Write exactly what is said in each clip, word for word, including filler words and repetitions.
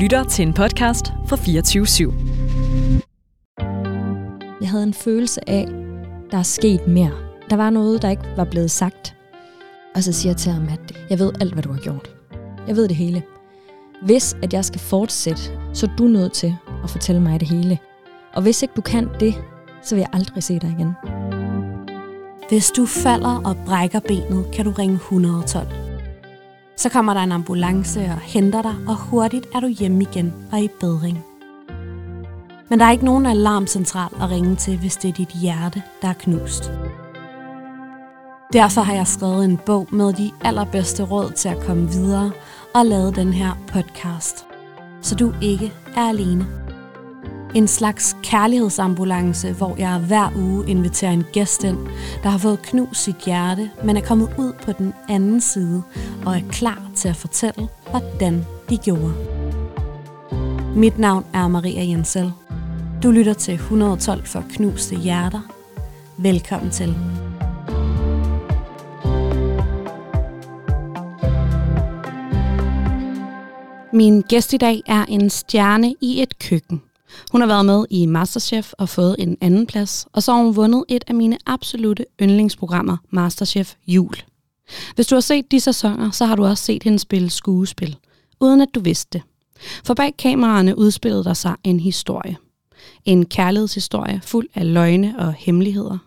lytter til en podcast fra fireogtyve syv. Jeg havde en følelse af, der er sket mere. Der var noget, der ikke var blevet sagt. Og så siger jeg til ham, at jeg ved alt, hvad du har gjort. Jeg ved det hele. Hvis at jeg skal fortsætte, så er du nødt til at fortælle mig det hele. Og hvis ikke du kan det, så vil jeg aldrig se dig igen. Hvis du falder og brækker benet, kan du ringe et et to. Så kommer der en ambulance og henter dig, og hurtigt er du hjemme igen og i bedring. Men der er ikke nogen alarmcentral at ringe til, hvis det er dit hjerte, der er knust. Derfor har jeg skrevet en bog med de allerbedste råd til at komme videre og lavet den her podcast, så du ikke er alene. En slags kærlighedsambulance, hvor jeg hver uge inviterer en gæst ind, der har fået knust sit hjerte, men er kommet ud på den anden side og er klar til at fortælle, hvordan de gjorde. Mit navn er Maria Jensel. Du lytter til et et to for knuste hjerter. Velkommen til. Min gæst i dag er en stjerne i et køkken. Hun har været med i Masterchef og fået en anden plads, og så har hun vundet et af mine absolutte yndlingsprogrammer, Masterchef Jul. Hvis du har set de sæsoner, så har du også set hende spille skuespil, uden at du vidste det. For bag kameraerne udspillede der sig en historie. En kærlighedshistorie fuld af løgne og hemmeligheder.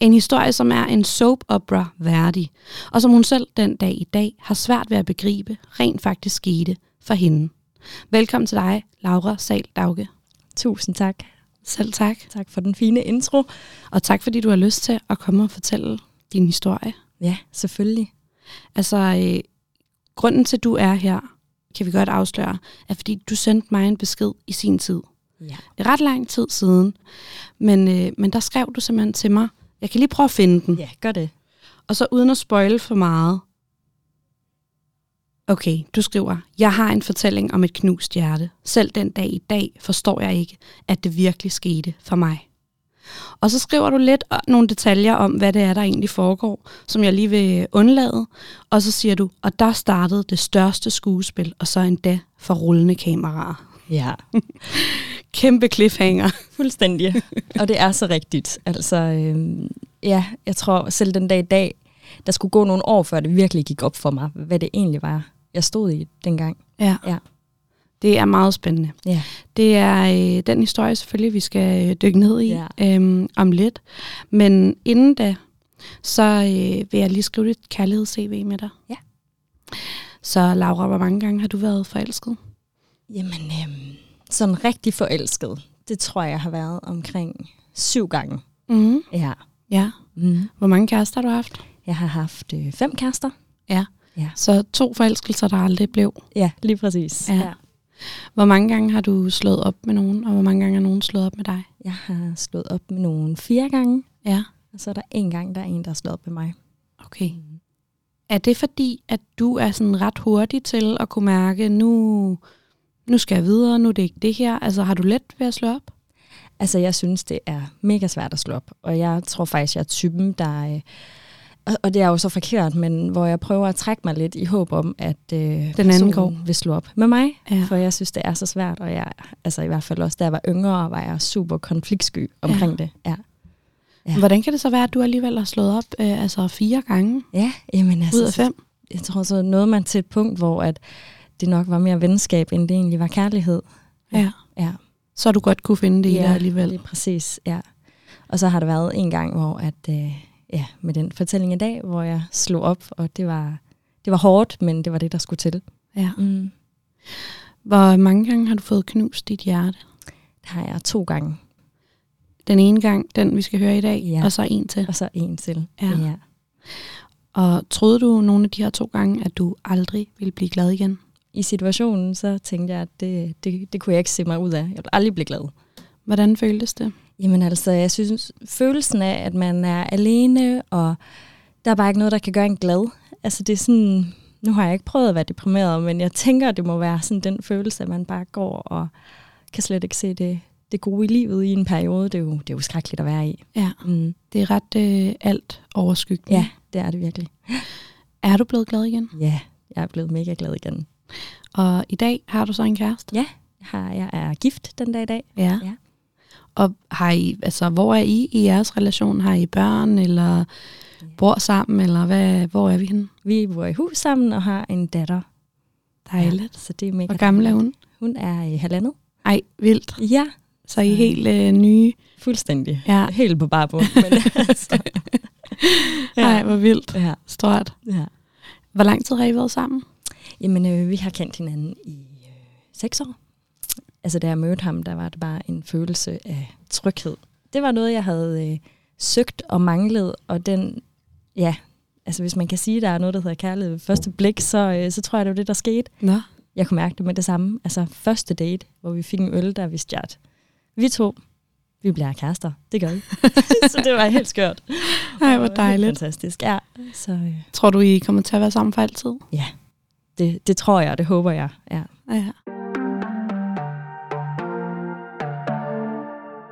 En historie, som er en soap opera værdig, og som hun selv den dag i dag har svært ved at begribe, rent faktisk skete for hende. Velkommen til dig, Laura Sahl Daucke. Tusind tak. Selv tak. Tak for den fine intro. Og tak, fordi du har lyst til at komme og fortælle din historie. Ja, selvfølgelig. Altså, øh, grunden til, at du er her, kan vi godt afsløre, er, fordi du sendte mig en besked i sin tid. Ja. Ret lang tid siden. Men, øh, men der skrev du simpelthen til mig, jeg kan lige prøve at finde den. Ja, gør det. Og så uden at spoile for meget. Okay, du skriver, jeg har en fortælling om et knust hjerte. Selv den dag i dag forstår jeg ikke, at det virkelig skete for mig. Og så skriver du lidt nogle detaljer om, hvad det er, der egentlig foregår, som jeg lige vil undlade. Og så siger du, og der startede det største skuespil, og så endda for rullende kameraer. Ja. Kæmpe cliffhanger. Fuldstændig. Og det er så rigtigt. Altså, øhm, ja, jeg tror selv den dag i dag, der skulle gå nogle år, før det virkelig gik op for mig, hvad det egentlig var, jeg stod i dengang. Ja, ja. Det er meget spændende. Ja. Det er øh, den historie selvfølgelig, vi skal dykke ned i ja. øhm, om lidt. Men inden da, så øh, vil jeg lige skrive et kærligheds-C V med dig. Ja. Så Laura, hvor mange gange har du været forelsket? Jamen, øh, sådan rigtig forelsket, det tror jeg har været omkring syv gange. Mm-hmm. Ja. Ja. Mm-hmm. Hvor mange kærester har du haft? Jeg har haft øh, fem kærester. Ja. ja, så to forelskelser, der aldrig blev. Ja, lige præcis. Ja. Ja. Hvor mange gange har du slået op med nogen, og hvor mange gange har nogen slået op med dig? Jeg har slået op med nogen fire gange, ja. Og så er der en gang, der er en, der har slået op med mig. Okay. Mm. Er det fordi, at du er sådan ret hurtig til at kunne mærke, nu, nu skal jeg videre, nu er det ikke det her? Altså har du let ved at slå op? Altså jeg synes, det er mega svært at slå op, og jeg tror faktisk, jeg er typen, der... Øh, Og det er jo så forkert, men hvor jeg prøver at trække mig lidt i håb om, at øh, den anden går vil slå op med mig. Ja. For jeg synes, det er så svært, og jeg, altså i hvert fald også, da jeg var yngre, var jeg super konfliktsky omkring ja. det. Ja. Ja. Hvordan kan det så være, at du alligevel har slået op øh, altså fire gange ja, jamen, altså, ud af fem? Jeg tror så nåede man til et punkt, hvor at det nok var mere venskab, end det egentlig var kærlighed. Ja. Ja. Så du godt kunne finde det i ja, dig alligevel. Ja, præcis. Ja. Og så har der været en gang, hvor at... Øh, Ja, med den fortælling i dag, hvor jeg slog op, og det var, det var hårdt, men det var det, der skulle til. Ja. Mm. Hvor mange gange har du fået knust dit hjerte? Det har jeg to gange. Den ene gang, den vi skal høre i dag, ja. Og så en til? Og så en til, ja. ja. Og troede du nogle af de her to gange, at du aldrig ville blive glad igen? I situationen, så tænkte jeg, at det, det, det kunne jeg ikke se mig ud af. Jeg ville aldrig blive glad. Hvordan føltes det? Jamen altså, jeg synes, følelsen af, at man er alene, og der er bare ikke noget, der kan gøre en glad. Altså det er sådan, nu har jeg ikke prøvet at være deprimeret, men jeg tænker, at det må være sådan den følelse, at man bare går og kan slet ikke se det, det gode i livet i en periode. Det er jo, det er jo skrækkeligt at være i. Ja, mm. Det er ret øh, alt overskyggende. Ja, det er det virkelig. Er du blevet glad igen? Ja, jeg er blevet mega glad igen. Og i dag har du så en kæreste? Ja, jeg er gift den dag i dag. Ja. ja. Og har I, altså, hvor er I i jeres relation? Har I børn, eller bor sammen, eller hvad, hvor er vi henne? Vi bor i hus sammen og har en datter. Dejligt. Ja, så det er mega. Hvor gammel er hun? Hun er i halvandet. Ej, vildt. Ja. Så I er helt øh, nye? Fuldstændig. Ja. Helt på bare bord. Altså. ja. Ej, hvor vildt. Ja. Stort. Ja. Hvor lang tid har I været sammen? Jamen, øh, vi har kendt hinanden i øh, seks år. Altså, da jeg mødte ham, der var det bare en følelse af tryghed. Det var noget, jeg havde øh, søgt og manglet, og den, ja, altså hvis man kan sige, der er noget, der hedder kærlighed ved første blik, så, øh, så tror jeg, det var det, der skete. Nå. Jeg kunne mærke det med det samme. Altså, første date, hvor vi fik en øl, der vidste jeg, at vi to, vi bliver kærester. Det gør vi. Så det var helt skørt. Nej, hvor dejligt. Fantastisk, ja. Så, øh. Tror du, I kommer til at være sammen for altid? Ja, det, det tror jeg, det håber jeg, ja. Ja.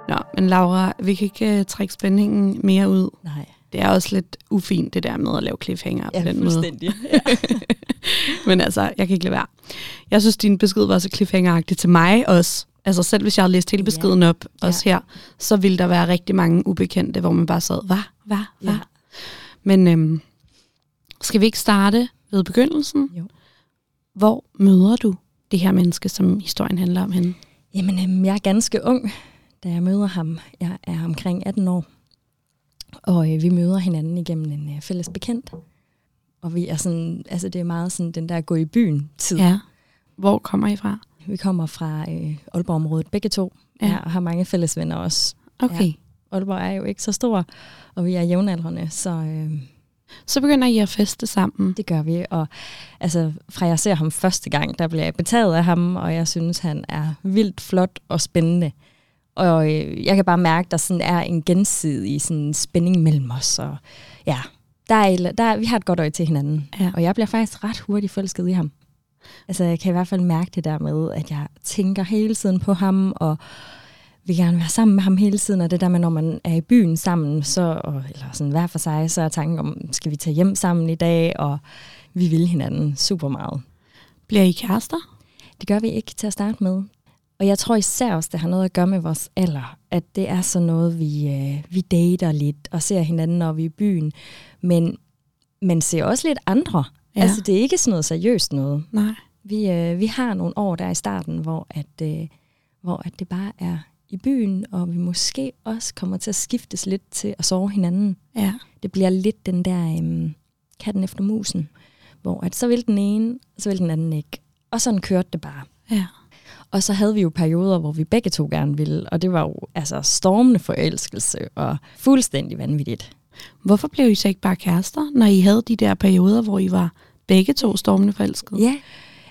Nå, men Laura, vi kan ikke uh, trække spændingen mere ud. Nej. Det er også lidt ufint, det der med at lave cliffhanger ja, på den måde. Ja, fuldstændig. Men altså, jeg kan ikke lade være. Jeg synes, din besked var så cliffhanger-agtig til mig også. Altså selv hvis jeg havde læst hele beskeden ja. op, også ja. her, så ville der være rigtig mange ubekendte, hvor man bare sad, hvad, hvad, hvad? Ja. Men øhm, skal vi ikke starte ved begyndelsen? Jo. Hvor møder du det her menneske, som historien handler om henne? Jamen, øhm, jeg er ganske ung, da jeg møder ham. Jeg er omkring atten år. Og øh, vi møder hinanden igennem en øh, fælles bekendt. Og vi er sådan, altså det er meget sådan den der gå i byen tid. Ja. Hvor kommer I fra? Vi kommer fra øh, Aalborg-området begge to, ja. Ja, og har mange fællesvenner også. Okay. Ja. Aalborg er jo ikke så stor, og vi er jævnaldrende, så... Øh, så begynder I at feste sammen. Det gør vi, og altså, fra jeg ser ham første gang, der bliver jeg betaget af ham, og jeg synes, han er vildt flot og spændende. Og øh, jeg kan bare mærke, at der sådan er en gensidig sådan spænding mellem os, og ja, der er, der, vi har et godt øje til hinanden. Ja. Og jeg bliver faktisk ret hurtigt forelsket i ham. Altså, jeg kan i hvert fald mærke det der med, at jeg tænker hele tiden på ham, og vil gerne være sammen med ham hele tiden, og det der med, når man er i byen sammen, så, og, eller sådan hver for sig, så er tanken om, skal vi tage hjem sammen i dag, og vi vil hinanden super meget. Bliver I kærester? Det gør vi ikke til at starte med. Og jeg tror især også, det har noget at gøre med vores alder, at det er sådan noget, vi, øh, vi dater lidt, og ser hinanden, når vi er i byen, men man ser også lidt andre. Ja. Altså, det er ikke sådan noget seriøst noget. Nej. Vi, øh, vi har nogle år der i starten, hvor, at, øh, hvor at det bare er i byen, og vi måske også kommer til at skiftes lidt til at sove hinanden. Ja. Det bliver lidt den der øh, katten efter musen, hvor at så vil den ene, så vil den anden ikke. Og sådan kørte det bare. Ja. Og så havde vi jo perioder, hvor vi begge to gerne ville, og det var jo altså stormende forelskelse og fuldstændig vanvittigt. Hvorfor blev I så ikke bare kærester, når I havde de der perioder, hvor I var begge to stormende forelskede? Ja,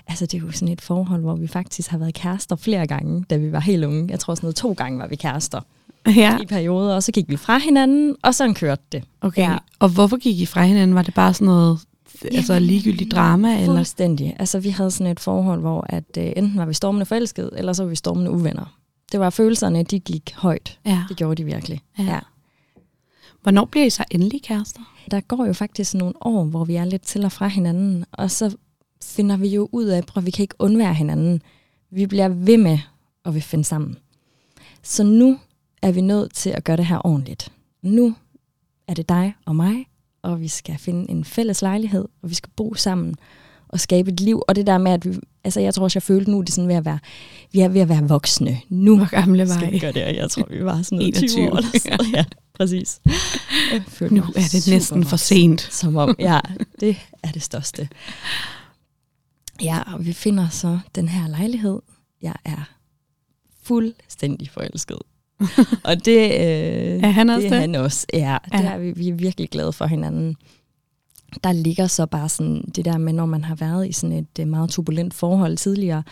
altså det er jo sådan et forhold, hvor vi faktisk har været kærester flere gange, da vi var helt unge. Jeg tror sådan noget to gange var vi kærester ja. i perioder, og så gik vi fra hinanden, og så kørte det. Okay, ja. Og hvorfor gik I fra hinanden? Var det bare sådan noget altså ligegyldigt drama? Eller? Fuldstændig. Altså vi havde sådan et forhold, hvor at, øh, enten var vi stormende forelskede, eller så var vi stormende uvenner. Det var følelserne, de gik højt. Ja. Det gjorde de virkelig, ja. ja. Hvornår bliver I så endelig kærester? Der går jo faktisk nogle år, hvor vi er lidt til og fra hinanden, og så finder vi jo ud af, at vi kan ikke undvære hinanden. Vi bliver ved med, og vi finder sammen. Så nu er vi nødt til at gøre det her ordentligt. Nu er det dig og mig, og vi skal finde en fælles lejlighed, og vi skal bo sammen og skabe et liv. Og det der med, at vi, altså jeg tror også, jeg følte nu, det er sådan ved at være, vi er ved at være voksne. Nu hvor gamle var skal vi gøre det, og jeg tror, vi var sådan noget tyve år. Eller ja. Præcis. Nu er det næsten for sent. Som om, ja, det er det største. Ja, og vi finder så den her lejlighed. Jeg er fuldstændig forelsket. Og det, øh, er han også det er det? han også. Ja, ja. Det er, vi, vi er virkelig glade for hinanden. Der ligger så bare sådan det der med, når man har været i sådan et meget turbulent forhold tidligere,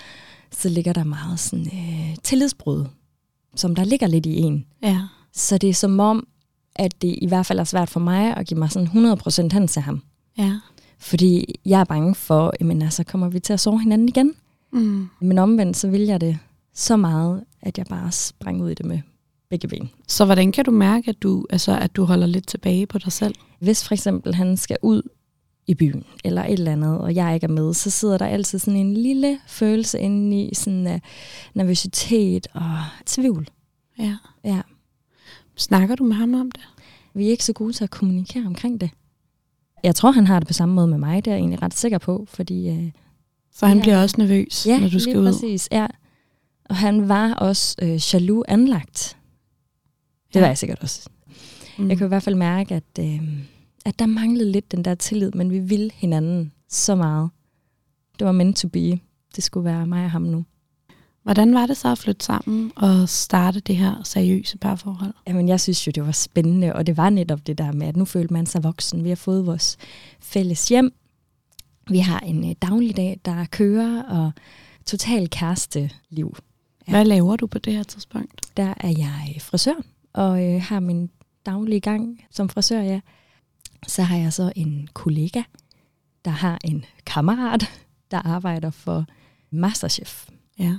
så ligger der meget sådan øh, tillidsbrud, som der ligger lidt i en. Ja. Så det er som om, at det i hvert fald er svært for mig at give mig sådan hundrede procent hen til ham. Ja. Fordi jeg er bange for, jamen altså, kommer vi til at sove hinanden igen? Mm. Men omvendt, så vil jeg det så meget, at jeg bare sprang ud i det med begge ben. Så hvordan kan du mærke, at du, altså, at du holder lidt tilbage på dig selv? Hvis for eksempel han skal ud i byen, eller et eller andet, og jeg ikke er med, så sidder der altid sådan en lille følelse inde i, sådan uh, nervøsitet og tvivl. Ja. Ja. Snakker du med ham om det? Vi er ikke så gode til at kommunikere omkring det. Jeg tror, han har det på samme måde med mig, det er jeg egentlig ret sikker på, fordi... Uh, så han ja. bliver også nervøs, ja, når du skal ud? Ja, præcis, ja. Og han var også øh, jaloux anlagt. Det ja. var jeg sikkert også. Mm. Jeg kunne i hvert fald mærke, at, øh, at der manglede lidt den der tillid, men vi ville hinanden så meget. Det var meant to be. Det skulle være mig og ham nu. Hvordan var det så at flytte sammen og starte det her seriøse parforhold? Jamen, jeg synes jo, det var spændende, og det var netop det der med, at nu følte man sig voksen. Vi har fået vores fælles hjem. Vi har en øh, dagligdag, der kører, og total kæresteliv. Ja. Hvad laver du på det her tidspunkt? Der er jeg frisør, og øh, har min daglige gang som frisør, ja. Så har jeg så en kollega, der har en kammerat, der arbejder for Masterchef. Ja.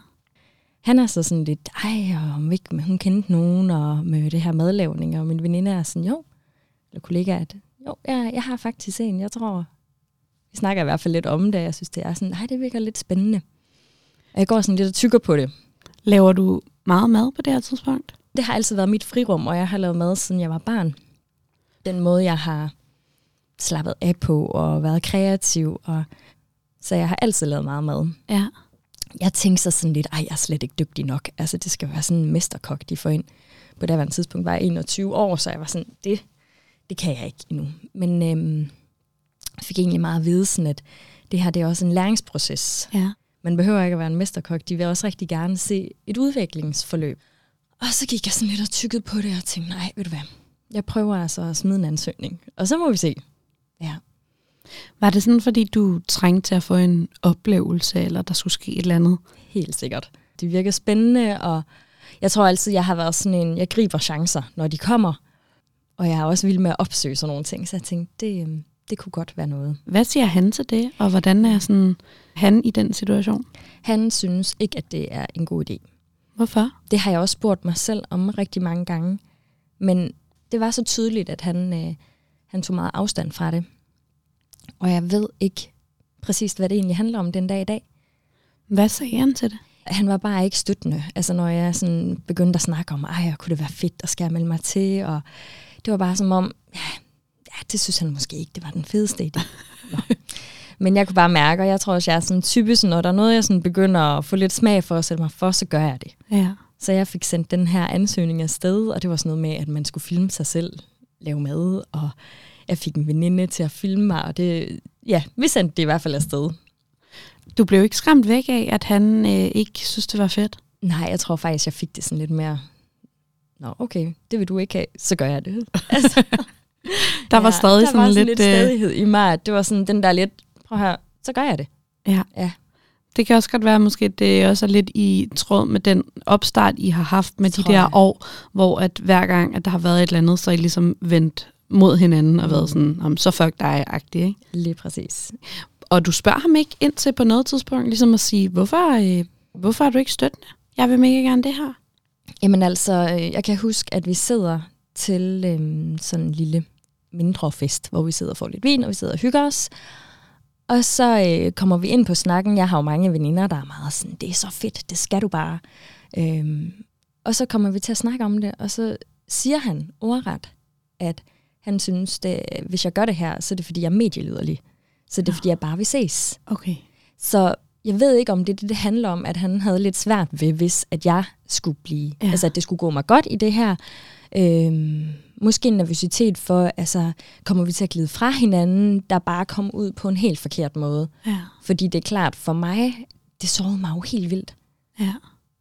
Han er så sådan lidt, ej, om ikke hun kendte nogen, og med det her madlavning, og min veninde er sådan, jo, eller kollega, at jo, jeg, jeg har faktisk en, jeg tror, vi snakker i hvert fald lidt om det, jeg synes, det er sådan, nej, det virker lidt spændende. Og jeg går sådan lidt og tykker på det. Laver du meget mad på det her tidspunkt? Det har altid været mit frirum, og jeg har lavet mad, siden jeg var barn. Den måde, jeg har slappet af på og været kreativ, og så jeg har altid lavet meget mad. Ja. Jeg tænkte så sådan lidt, ej, jeg er slet ikke dygtig nok. Altså, det skal være sådan en mesterkok, de får ind. På det her tidspunkt var jeg enogtyve år, så jeg var sådan, det, det kan jeg ikke endnu. Men øhm, jeg fik egentlig meget at vide, sådan at det her det er også en læringsproces. Ja. Man behøver ikke at være en mesterkok. De vil også rigtig gerne se et udviklingsforløb. Og så gik jeg sådan lidt og tykkede på det, og tænkte, nej, ved du hvad, jeg prøver altså at smide en ansøgning. Og så må vi se. Ja. Var det sådan, fordi du trængte til at få en oplevelse, eller der skulle ske et eller andet? Helt sikkert. Det virkede spændende, og jeg tror altid, jeg har været sådan en, jeg griber chancer, når de kommer. Og jeg er også vild med at opsøge sådan nogle ting, så jeg tænkte, det... Det kunne godt være noget. Hvad siger han til det, og hvordan er sådan han i den situation? Han synes ikke, at det er en god idé. Hvorfor? Det har jeg også spurgt mig selv om rigtig mange gange. Men det var så tydeligt, at han, øh, han tog meget afstand fra det. Og jeg ved ikke præcis, hvad det egentlig handler om den dag i dag. Hvad sagde han til det? Han var bare ikke støttende. Altså når jeg sådan begyndte at snakke om, ej, kunne det være fedt, og skal jeg melde mig til? Og det var bare som om... Ja, Ja, det synes han måske ikke, det var den fedeste idé. Men jeg kunne bare mærke, og jeg tror også, jeg er sådan typisk, når der er noget, jeg sådan begynder at få lidt smag for at sætte mig for, så gør jeg det. Ja. Så jeg fik sendt den her ansøgning afsted, og det var sådan noget med, at man skulle filme sig selv, lave mad, og jeg fik en veninde til at filme mig, og det, ja, vi sendte det i hvert fald afsted. Du blev ikke skræmt væk af, at han øh, ikke synes, det var fedt? Nej, jeg tror faktisk, jeg fik det sådan lidt mere, nå okay, det vil du ikke have, så gør jeg det. Altså... Der var ja, stadig der sådan, var sådan lidt, lidt stædighed i mig. Det var sådan den der lidt, prøv her, så gør jeg det. Ja. ja. Det kan også godt være, måske det også er lidt i tråd med den opstart, I har haft med tror de der jeg. år, hvor at hver gang, at der har været et eller andet, så I ligesom vendt mod hinanden og mm. været sådan, om så fuck dig-agtig, ikke? Lige præcis. Og du spørger ham ikke indtil på noget tidspunkt, ligesom at sige, hvorfor, øh, hvorfor er du ikke støttende? Jeg vil mega gerne det her. Jamen altså, jeg kan huske, at vi sidder til øhm, sådan en lille mindre fest, hvor vi sidder og får lidt vin, og vi sidder og hygger os. Og så øh, kommer vi ind på snakken. Jeg har jo mange veninder, der er meget sådan, det er så fedt, det skal du bare. Øhm, og så kommer vi til at snakke om det, og så siger han ordret, at han synes, det, hvis jeg gør det her, så er det fordi, jeg er medielyderlig. Så er det, ja. fordi jeg bare vil ses. Okay. Så jeg ved ikke, om det det, det handler om, at han havde lidt svært ved, hvis at jeg skulle blive, ja. altså at det skulle gå mig godt i det her. Øhm, måske en nervøsitet for, altså kommer vi til at glide fra hinanden, der bare kom ud på en helt forkert måde. Ja. Fordi det er klart, for mig, det sårede mig jo helt vildt. Ja.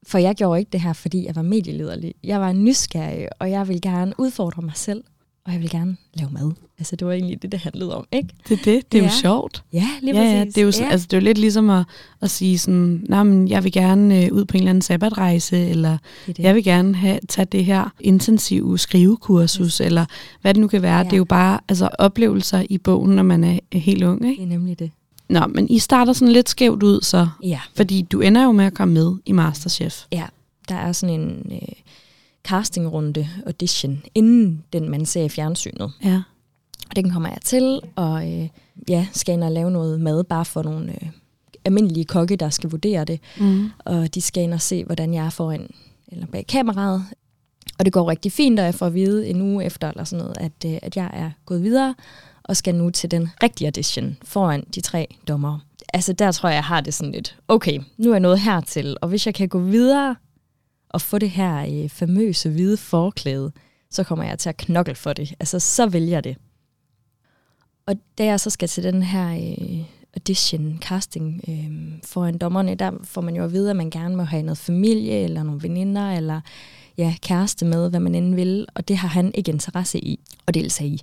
For jeg gjorde ikke det her, fordi jeg var medielederlig. Jeg var nysgerrig, og jeg ville gerne udfordre mig selv, og jeg ville gerne lave mad. Altså det var egentlig det, det handlede om, ikke? Det er det. Det er ja. jo sjovt. Ja, lige præcis. Ja, ja. Det er jo sådan, ja. altså, det er jo lidt ligesom at, at sige sådan, nej, men jeg vil gerne øh, ud på en eller anden sabbatrejse, eller det det. jeg vil gerne have, tage det her intensive skrivekursus, yes. eller hvad det nu kan være. Ja. Det er jo bare altså, oplevelser i bogen, når man er helt ung, ikke? Det er nemlig det. Nå, men I starter sådan lidt skævt ud så, ja. fordi du ender jo med at komme med i MasterChef. Ja, der er sådan en... Øh, castingrunde, audition, inden den, man ser i fjernsynet. Ja. Og den kommer jeg til, og øh, ja, skal ind og lave noget mad, bare for nogle øh, almindelige kokke, der skal vurdere det. Mm. Og de skal ind og se, hvordan jeg er foran eller bag kameraet. Og det går rigtig fint, og jeg får at vide en uge efter, eller sådan noget, at, øh, at jeg er gået videre, og skal nu til den rigtige audition foran de tre dommere. Altså der tror jeg, jeg har det sådan lidt, okay, nu er jeg nået hertil, og hvis jeg kan gå videre og få det her øh, famøse hvide forklæde, så kommer jeg til at knokle for det. Altså så vælger jeg det. Og da jeg så skal til den her øh, audition, casting øh, foran dommerne, der får man jo at vide, at man gerne må have noget familie, eller nogle veninder, eller ja, kæreste med, hvad man end vil. Og det har han ikke interesse i, og dele sig i.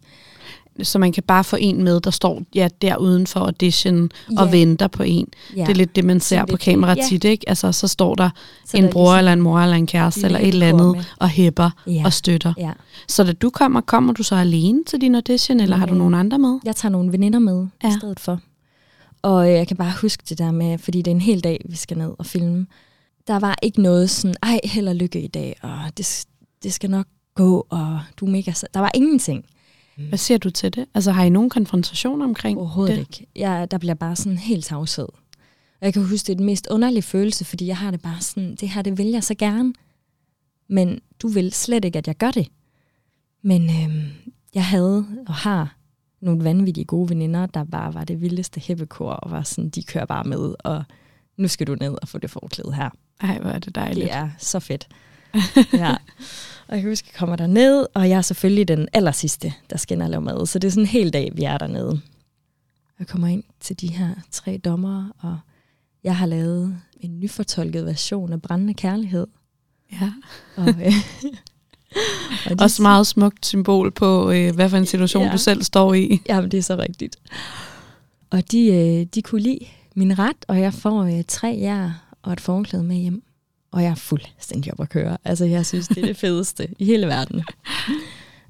Så man kan bare få en med, der står ja, der uden for audition ja. og venter på en. Ja. Det er lidt det, man ser det, på kamera ja. tit, ikke? Altså, så står der så en der bror ligesom, eller en mor eller en kæreste eller et eller andet med. Og hæpper ja. og støtter. Ja. Så da du kommer, kommer du så alene til din audition, eller ja. har du nogen andre med? Jeg tager nogle veninder med ja. i stedet for. Og jeg kan bare huske det der med, fordi det er en hel dag, vi skal ned og filme. Der var ikke noget sådan, ej, held og lykke i dag, og det, det skal nok gå, og du er mega... Der var ingenting. Hvad siger du til det? Altså, har I nogen konfrontationer omkring Overhovedet det? Ikke. Jeg, der bliver bare sådan helt tavshed. Og jeg kan huske, det er den mest underlige følelse, fordi jeg har det bare sådan, det her, det vil jeg så gerne. Men du vil slet ikke, at jeg gør det. Men øhm, jeg havde og har nogle vanvittige gode veninder, der bare var det vildeste heppekor, og var sådan, de kører bare med, og nu skal du ned og få det forklæde her. Ej, hvor er det dejligt. Det er så fedt. Ja. Og jeg husker, jeg kommer derned, og jeg er selvfølgelig den allersidste, der skal ind og lave mad. Så det er sådan en hel dag, vi er dernede. Jeg kommer ind til de her tre dommere, og jeg har lavet en nyfortolket version af Brændende Kærlighed. Ja. Og, øh, og også meget smukt symbol på, øh, hvad for en situation ja. du selv står i. Jamen, det er så rigtigt. Og de, øh, de kunne lide min ret, og jeg får øh, tre jær og et forklæde med hjem. Og jeg er fuldstændig op at køre. Altså, jeg synes, det er det fedeste i hele verden.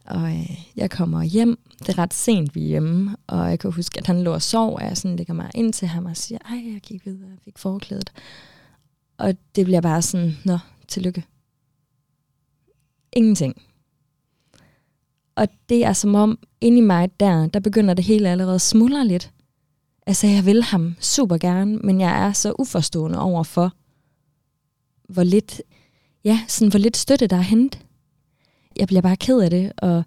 Og øh, jeg kommer hjem. Det er ret sent, vi er hjemme. Og jeg kan huske, at han lå og sov, og jeg sådan lægger mig ind til ham og siger, ej, jeg gik videre, jeg fik forklædet. Og det bliver bare sådan, nå, tillykke. Ingenting. Og det er som om, inde i mig der, der begynder det hele allerede at smuldre lidt. Altså, jeg vil ham super gerne, men jeg er så uforstående overfor, hvor lidt, ja, sådan, hvor lidt støtte der er hentet. Jeg bliver bare ked af det, og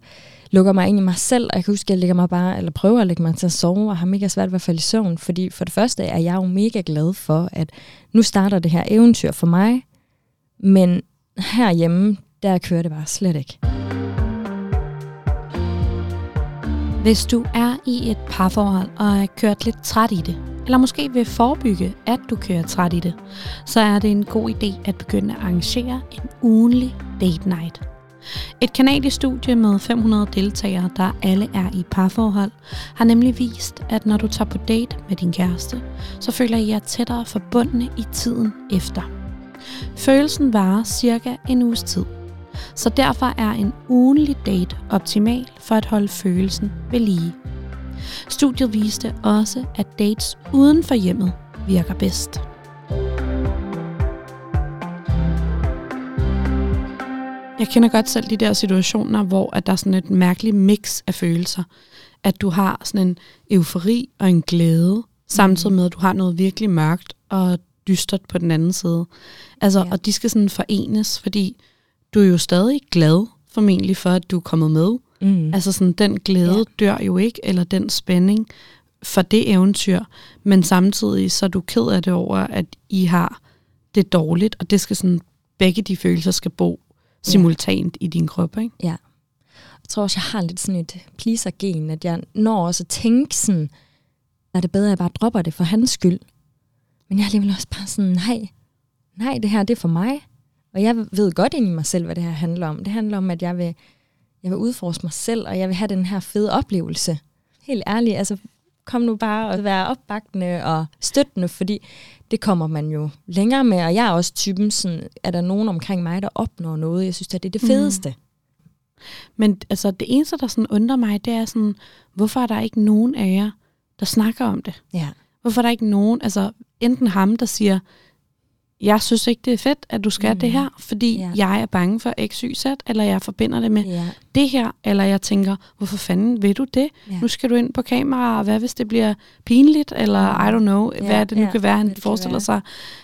lukker mig ind i mig selv, og jeg kan huske, at jeg lægger mig bare, eller prøver at lægge mig til at sove, og har mega svært ved at falde i søvn, fordi for det første er jeg jo mega glad for, at nu starter det her eventyr for mig, men herhjemme, der kører det bare slet ikke. Hvis du er i et parforhold og er kørt lidt træt i det, eller måske vil forebygge, at du kører træt i det, så er det en god idé at begynde at arrangere en ugenlig date night. Et kanadisk studie med fem hundrede deltagere, der alle er i parforhold, har nemlig vist, at når du tager på date med din kæreste, så føler I jer tættere forbundne i tiden efter. Følelsen varer cirka en uges tid. Så derfor er en ugenlig date optimal for at holde følelsen ved lige. Studiet viste også, at dates uden for hjemmet virker bedst. Jeg kender godt selv de der situationer, hvor at der er sådan et mærkeligt mix af følelser. At du har sådan en eufori og en glæde, samtidig med at du har noget virkelig mørkt og dystert på den anden side. Altså, ja. Og de skal sådan forenes, fordi... Du er jo stadig glad, formentlig, for at du er kommet med. Mm. Altså sådan, den glæde yeah. dør jo ikke, eller den spænding for det eventyr. Men samtidig, så er du ked af det over, at I har det dårligt, og det skal sådan, begge de følelser skal bo simultant yeah. i din krop, ikke? Ja. Jeg tror også, jeg har lidt sådan et pleaser-gen, at jeg når også at tænke sådan, er det bedre, at jeg bare dropper det for hans skyld? Men jeg er alligevel også bare sådan, nej, nej, det her, det er for mig. Og jeg ved godt ind i mig selv, hvad det her handler om. Det handler om, at jeg vil, jeg vil udforske mig selv, og jeg vil have den her fede oplevelse. Helt ærligt, altså kom nu bare og være opbakende og støttende, fordi det kommer man jo længere med. Og jeg er også typen, sådan, er der nogen omkring mig, der opnår noget. Jeg synes, at det er det fedeste. Mm. Men altså, det eneste, der sådan undrer mig, det er sådan, hvorfor er der ikke nogen af jer, der snakker om det? Ja. Hvorfor er der ikke nogen, altså enten ham, der siger... jeg synes ikke, det er fedt, at du skal mm. det her, fordi yeah. jeg er bange for X Y Z, eller jeg forbinder det med yeah. det her, eller jeg tænker, hvorfor fanden vil du det? Yeah. Nu skal du ind på kamera, og hvad hvis det bliver pinligt, eller I don't know, yeah. hvad det nu yeah. kan være, han det forestiller være. sig.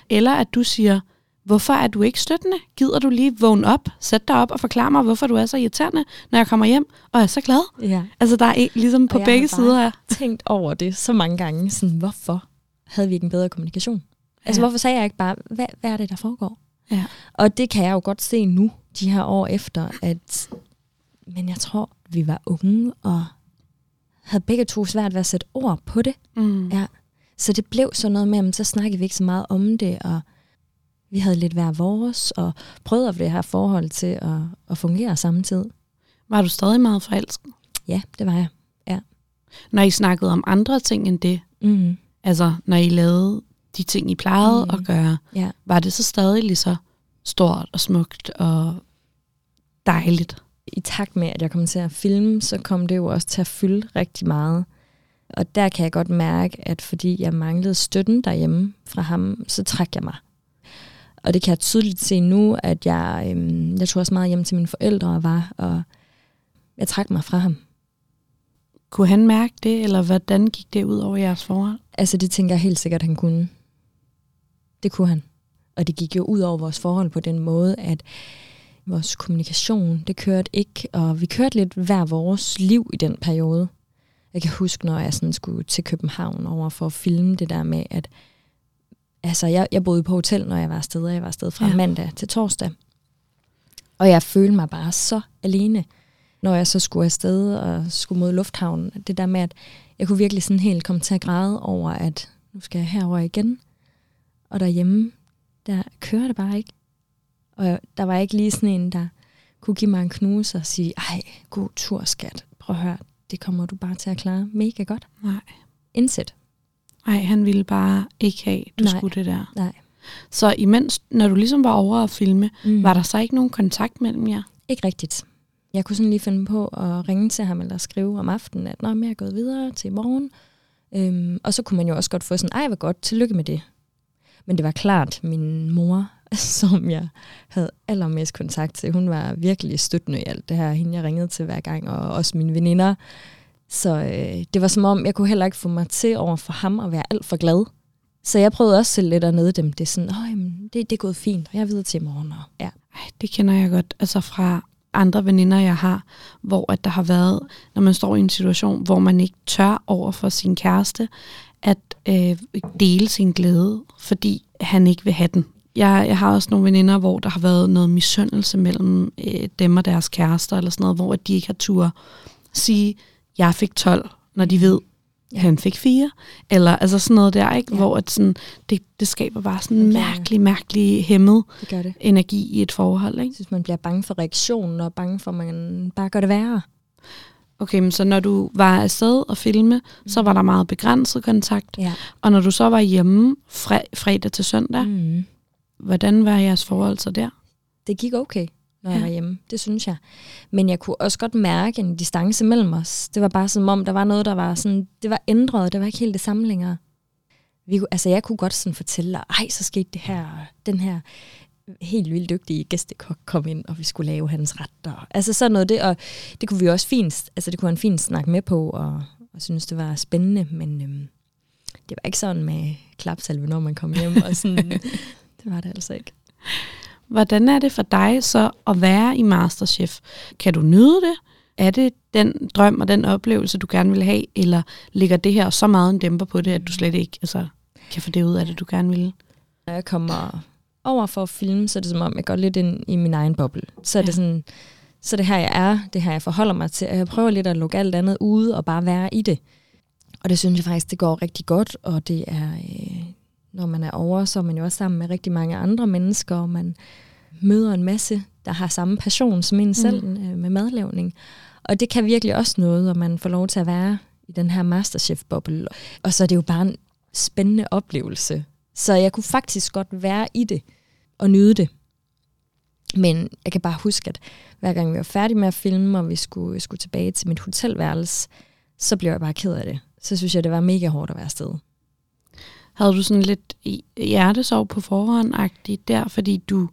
Eller at du siger, hvorfor er du ikke støttende? Gider du lige vågne op, sæt dig op og forklare mig, hvorfor du er så irriterende, når jeg kommer hjem og er så glad? Yeah. Altså der er ligesom på begge sider. Jeg har tænkt over det så mange gange, sådan, hvorfor havde vi ikke en bedre kommunikation? Altså, ja. hvorfor sagde jeg ikke bare, hvad, hvad er det, der foregår? Ja. Og det kan jeg jo godt se nu, de her år efter, at men jeg tror, vi var unge, og havde begge to svært ved at sætte ord på det. Mm. Ja. Så det blev sådan noget med, at så snakkede vi ikke så meget om det, og vi havde lidt hver vores, og prøvede at det her forhold til at, at fungere samtidig. Var du stadig meget forelsket? Ja, det var jeg. Ja. Når I snakkede om andre ting end det, mm. altså når I lavede de ting, I plejede mm. at gøre, ja. var det så stadig lige så stort og smukt og dejligt? I takt med, at jeg kom til at filme, så kom det jo også til at fylde rigtig meget. Og der kan jeg godt mærke, at fordi jeg manglede støtten derhjemme fra ham, så trak jeg mig. Og det kan jeg tydeligt se nu, at jeg, øhm, jeg tog også meget hjem til mine forældre og var, og jeg trak mig fra ham. Kunne han mærke det, eller hvordan gik det ud over jeres forhold? Altså det tænker jeg helt sikkert, han kunne. Det kunne han. Og det gik jo ud over vores forhold på den måde, at vores kommunikation, det kørte ikke, og vi kørte lidt hver vores liv i den periode. Jeg kan huske, når jeg sådan skulle til København over for at filme det der med, at altså, jeg, jeg boede på hotel, når jeg var afsted, og jeg var afsted fra ja. mandag til torsdag. Og jeg følte mig bare så alene, når jeg så skulle afsted og skulle mod lufthavnen. Det der med, at jeg kunne virkelig sådan helt komme til at græde over, at nu skal jeg herover igen. Og derhjemme, der kører det bare ikke. Og der var ikke lige sådan en, der kunne give mig en knuse og sige, ej, god tur, skat. Prøv at høre, det kommer du bare til at klare mega godt. Nej. Indsæt. Nej, han ville bare ikke have, du nej, skulle det der. Nej. Så imens, når du ligesom var over at filme, mm. var der så ikke nogen kontakt mellem jer? Ikke rigtigt. Jeg kunne sådan lige finde på at ringe til ham eller skrive om aftenen, at nå, men jeg er gået videre til i morgen. Øhm, og så kunne man jo også godt få sådan, ej, hvor godt, tillykke med det. Men det var klart, min mor, som jeg havde allermest kontakt til, hun var virkelig støttende i alt det her. Hende jeg ringede til hver gang, og også mine veninder. Så øh, det var som om, jeg kunne heller ikke få mig til over for ham at være alt for glad. Så jeg prøvede også lidt at nede dem. Det er sådan, åh, jamen, det, det er gået fint, og jeg er videre til i morgen. Og, ja. Ej, det kender jeg godt. Altså fra andre veninder, jeg har, hvor at der har været, når man står i en situation, hvor man ikke tør over for sin kæreste, at øh, dele sin glæde, fordi han ikke vil have den. Jeg, jeg har også nogle veninder, hvor der har været noget misundelse mellem øh, dem og deres kærester, eller sådan noget, hvor de ikke har tur sige, jeg fik tolv, når de ved, at han fik fire, eller altså sådan noget der, ikke? Ja. Hvor at sådan, det, det skaber bare sådan en mærkelig, mærkelig hæmmet det gør det. energi i et forhold. Ikke? Jeg synes, man bliver bange for reaktionen, og bange for, at man bare gør det værre. Okay, men så når du var afsted og filme, mm. så var der meget begrænset kontakt, ja. og når du så var hjemme fre- fredag til søndag, mm. hvordan var jeres forhold så der? Det gik okay, når jeg var hjemme. Det synes jeg. Men jeg kunne også godt mærke en distance mellem os. Det var bare som om, der var noget, der var sådan, det var ændret, det var ikke helt det samme længere. Vi, altså jeg kunne godt sådan fortælle dig, ej, så skete det her, og den her helt vildt dygtige gæstekok kom ind, og vi skulle lave hans retter. Altså sådan noget det, og det kunne vi også fint, altså det kunne han fint snakke med på, og, og synes det var spændende, men øhm, det var ikke sådan med klapsalve, når man kom hjem, og sådan, det var det altså ikke. Hvordan er det for dig så at være i MasterChef? Kan du nyde det? Er det den drøm og den oplevelse, du gerne vil have? Eller ligger det her så meget en dæmper på det, at du slet ikke altså, kan få det ud af det, du gerne vil? Når jeg kommer over for at filme, så er det som om, jeg går lidt ind i min egen boble. Så er det sådan, så det her, jeg er. Det her, jeg forholder mig til. Og jeg prøver lidt at lukke alt andet ude og bare være i det. Og det synes jeg faktisk, det går rigtig godt. Og det er... Øh Når man er over, så er man jo også sammen med rigtig mange andre mennesker, og man møder en masse, der har samme passion som en selv mm. øh, med madlavning. Og det kan virkelig også noget, og man får lov til at være i den her MasterChef-boble. Og så er det jo bare en spændende oplevelse. Så jeg kunne faktisk godt være i det og nyde det. Men jeg kan bare huske, at hver gang vi var færdige med at filme, og vi skulle, skulle tilbage til mit hotelværelse, så blev jeg bare ked af det. Så synes jeg, det var mega hårdt at være afsted. Havde du sådan lidt hjertesorg på forhånd-agtigt der, fordi du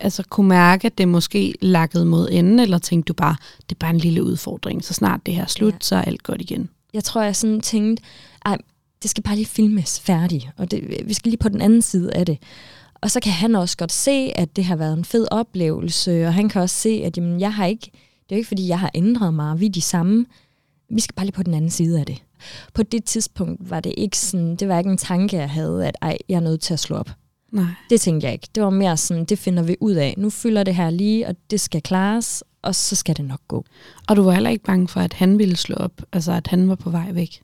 altså kunne mærke, at det måske lakkede mod enden, eller tænkte du bare, det er bare en lille udfordring, så snart det her er slut, ja. Så er alt godt igen? Jeg tror, jeg sådan tænkte, ej, det skal bare lige filmes færdigt, og det, vi skal lige på den anden side af det. Og så kan han også godt se, at det har været en fed oplevelse, og han kan også se, at jamen, jeg har ikke, det er jo ikke, fordi jeg har ændret mig, vi er de samme. Vi skal bare lige på den anden side af det. På det tidspunkt var det ikke sådan, det var ikke en tanke, jeg havde, at ej, jeg er nødt til at slå op. Nej. Det tænkte jeg ikke. Det var mere sådan, det finder vi ud af. Nu fylder det her lige, og det skal klares, og så skal det nok gå. Og du var heller ikke bange for, at han ville slå op, altså at han var på vej væk?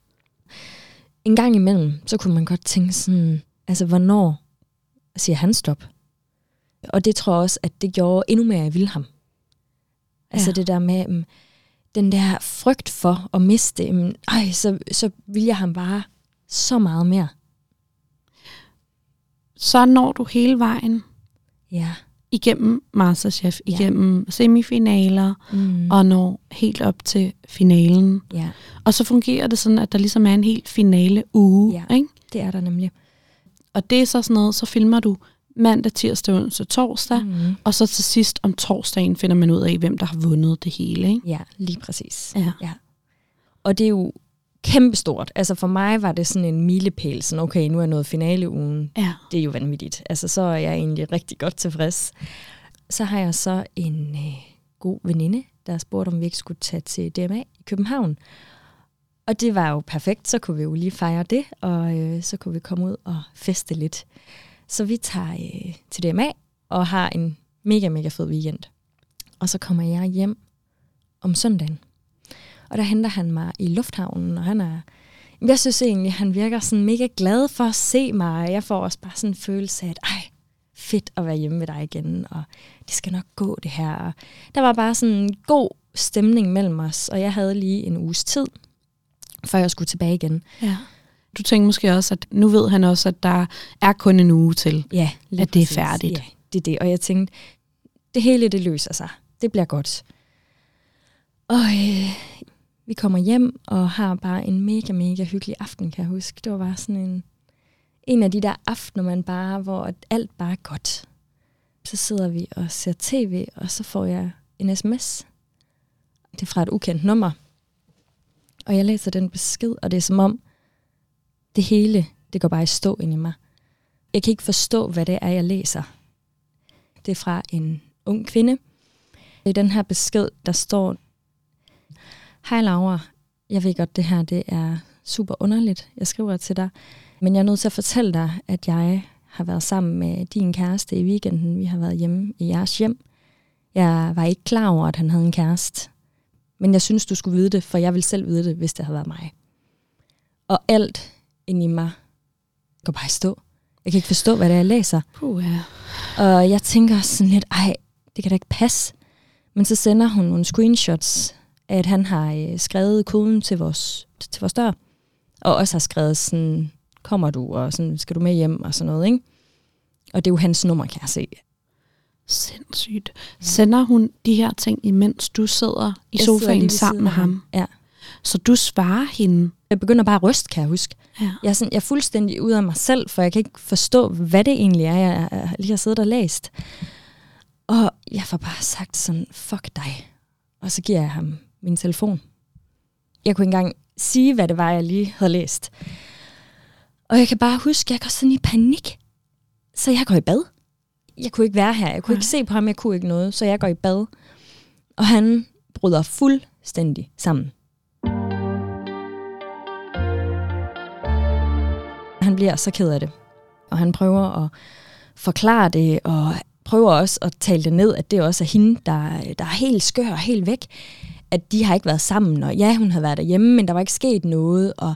En gang imellem, så kunne man godt tænke sådan, altså hvornår siger han stop? Og det tror jeg også, at det gjorde endnu mere, jeg ville ham. Altså ja. Det der med, den der frygt for at miste, jamen, øj, så, så ville jeg ham bare så meget mere. Så når du hele vejen ja. Igennem Masterchef, ja. Igennem semifinaler, mm. og når helt op til finalen. Ja. Og så fungerer det sådan, at der ligesom er en helt finale uge. Ja, ikke? Det er der nemlig. Og det er så sådan noget, så filmer du mandag, tirsdag, onsdag, torsdag, mm. og så til sidst om torsdagen finder man ud af, hvem der har vundet det hele, ikke? Ja, lige præcis. Ja. Ja. Og det er jo kæmpestort. Altså for mig var det sådan en milepæl, sådan okay, nu er noget finaleugen. Ja. Det er jo vanvittigt. Altså så er jeg egentlig rigtig godt tilfreds. Så har jeg så en øh, god veninde, der spurgte, om vi ikke skulle tage til D M A i København. Og det var jo perfekt, så kunne vi jo lige fejre det, og øh, så kunne vi komme ud og feste lidt. Så vi tager øh, til D M A og har en mega, mega fed weekend. Og så kommer jeg hjem om søndagen. Og der henter han mig i lufthavnen, og han er... Jeg synes egentlig, han virker sådan mega glad for at se mig. Jeg får også bare sådan en følelse af, at ej, fedt at være hjemme med dig igen, og det skal nok gå det her. Og der var bare sådan en god stemning mellem os, og jeg havde lige en uges tid, før jeg skulle tilbage igen. Ja. Du tænker måske også, at nu ved han også, at der er kun en uge til, ja, at det er færdigt. Ja, det er det. Og jeg tænkte, det hele det løser sig. Det bliver godt. Og øh, vi kommer hjem og har bare en mega, mega hyggelig aften, kan jeg huske. Det var bare sådan en, en af de der aftener, man bare, hvor alt bare er godt. Så sidder vi og ser tv, og så får jeg en sms. Det er fra et ukendt nummer. Og jeg læser den besked, og det er som om, det hele, det går bare i stå ind i mig. Jeg kan ikke forstå, hvad det er, jeg læser. Det er fra en ung kvinde. I den her besked, der står: Hej Laura, jeg ved godt, det her det er super underligt, jeg skriver til dig. Men jeg er nødt til at fortælle dig, at jeg har været sammen med din kæreste i weekenden. Vi har været hjemme i jeres hjem. Jeg var ikke klar over, at han havde en kæreste. Men jeg synes, du skulle vide det, for jeg ville selv vide det, hvis det havde været mig. Og alt ind i mig går bare i stå. Jeg kan ikke forstå, hvad det er, jeg læser. Puh, ja. Og jeg tænker sådan lidt, ej, det kan da ikke passe. Men så sender hun nogle screenshots, at han har skrevet koden til vores, til vores dør. Og også har skrevet sådan, kommer du, og sådan, skal du med hjem, og sådan noget, ikke? Og det er jo hans nummer, kan jeg se. Sindssygt. Sender hun de her ting, imens du sidder i jeg sofaen sidder sammen med ham? Ja. Så du svarer hende? Jeg begynder bare at ryste, kan jeg huske. Ja. Jeg, er sådan, jeg er fuldstændig ude af mig selv, for jeg kan ikke forstå, hvad det egentlig er, jeg, jeg lige har siddet og læst. Og jeg får bare sagt sådan, fuck dig. Og så giver jeg ham min telefon. Jeg kunne ikke engang sige, hvad det var, jeg lige havde læst. Og jeg kan bare huske, jeg går sådan i panik. Så jeg går i bad. Jeg kunne ikke være her, jeg kunne okay. ikke se på ham, jeg kunne ikke noget, så jeg går i bad. Og han bryder fuldstændig sammen. Han bliver så ked af det, og han prøver at forklare det, og prøver også at tale det ned, at det også er hende, der, der er helt skør og helt væk. At de har ikke været sammen, og ja, hun har været derhjemme, men der var ikke sket noget. Og,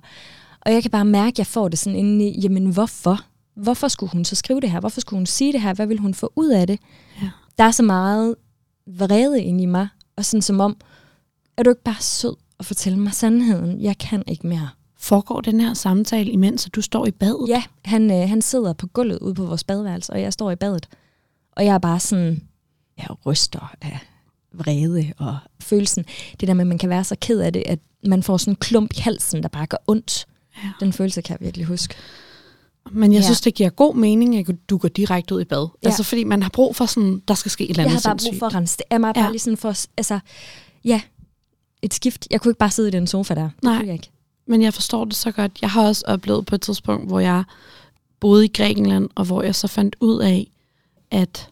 og jeg kan bare mærke, at jeg får det sådan indeni, jamen hvorfor? Hvorfor skulle hun så skrive det her? Hvorfor skulle hun sige det her? Hvad ville hun få ud af det? Ja. Der er så meget vrede inde i mig, og sådan som om, er du ikke bare sød at fortælle mig sandheden? Jeg kan ikke mere. Foregår den her samtale, imens du står i badet? Ja, han, øh, han sidder på gulvet ude på vores badeværelse, og jeg står i badet. Og jeg er bare sådan, jeg ryster af vrede og følelsen. Det der med, at man kan være så ked af det, at man får sådan en klump i halsen, der bare gør ondt. Ja. Den følelse kan jeg virkelig huske. Men jeg ja. synes, det giver god mening, at du går direkte ud i bad. Ja. Altså, fordi man har brug for sådan, der skal ske et eller andet sindssygt. Jeg har bare sindssygt. brug for at rense det. Jeg har bare ja. lige sådan for, altså, ja, et skift. Jeg kunne ikke bare sidde i den sofa der. Nej, jeg ikke. Men jeg forstår det så godt. Jeg har også oplevet på et tidspunkt, hvor jeg boede i Grækenland, og hvor jeg så fandt ud af, at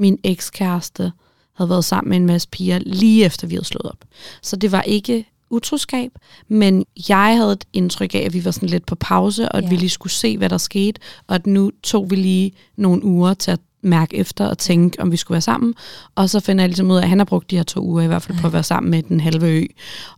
min ekskæreste havde været sammen med en masse piger, lige efter vi havde slået op. Så det var ikke utroskab, men jeg havde et indtryk af, at vi var sådan lidt på pause, og at ja. vi lige skulle se, hvad der skete, og at nu tog vi lige nogle uger til at mærke efter og tænke, om vi skulle være sammen. Og så finder jeg ligesom ud af, at han har brugt de her to uger i hvert fald på at være sammen med den halve ø.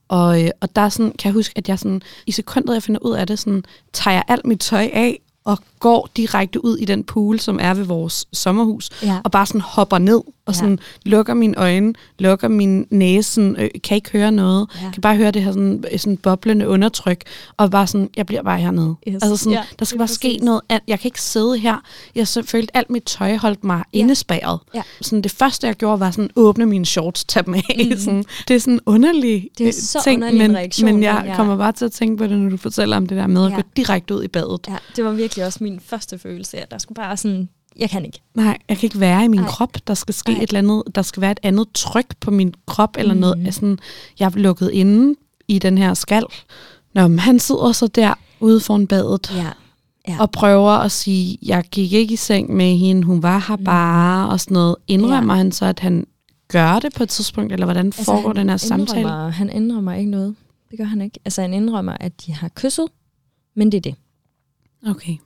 Og, og der sådan, kan jeg huske, at jeg sådan, i sekundet, jeg finder ud af det, sådan, tager jeg alt mit tøj af, og går direkte ud i den pool, som er ved vores sommerhus, ja. og bare sådan hopper ned, og sådan ja. lukker mine øjne, lukker min næse, sådan, øh, kan ikke høre noget, ja. kan bare høre det her sådan, sådan boblende undertryk, og bare sådan, jeg bliver bare hernede. Yes. Altså sådan, ja, der skal bare ske noget, jeg kan ikke sidde her, jeg følte alt mit tøj holdt mig ja. indespærret. Ja. Sådan, det første, jeg gjorde, var sådan, åbne mine shorts, tage dem af. Mm. Sådan, det er sådan underlig det er så ting, underlig men, reaktion, men jeg ja. kommer bare til at tænke på det, når du fortæller om det der med at ja. gå direkte ud i badet. Ja, det var virkelig det er også min første følelse, at der skulle bare sådan, jeg kan ikke. Nej, jeg kan ikke være i min Ej. krop. Der skal ske Ej. et eller andet, der skal være et andet tryk på min krop, eller mm. noget. Altså, jeg er lukket inde i den her skal. Nå, men han sidder så der ude foran badet, ja. Ja. og prøver at sige, jeg gik ikke i seng med hende, hun var her mm. bare, og sådan noget. Indrømmer ja. han så, at han gør det på et tidspunkt, eller hvordan altså, foregår den her samtale? Han indrømmer ikke noget. Det gør han ikke. Altså, han indrømmer, at de har kysset, men det er det. Okay.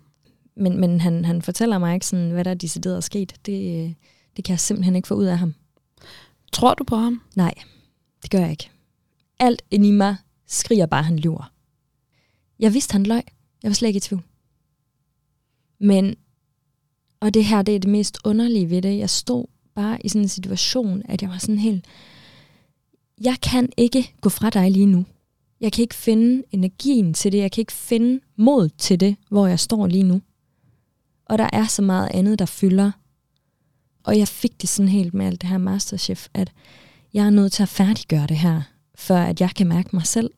Men, men han, han fortæller mig ikke, sådan, hvad der er decideret er sket. Det, det kan jeg simpelthen ikke få ud af ham. Tror du på ham? Nej, det gør jeg ikke. Alt inde i mig skriger bare, han lyver. Jeg vidste, han løg. Jeg var slet ikke i tvivl. Men, og det her, det er det mest underlige ved det. Jeg stod bare i sådan en situation, at jeg var sådan helt, jeg kan ikke gå fra dig lige nu. Jeg kan ikke finde energien til det. Jeg kan ikke finde mod til det, hvor jeg står lige nu. Og der er så meget andet, der fylder. Og jeg fik det sådan helt med alt det her MasterChef, at jeg er nødt til at færdiggøre det her, før at jeg kan mærke mig selv.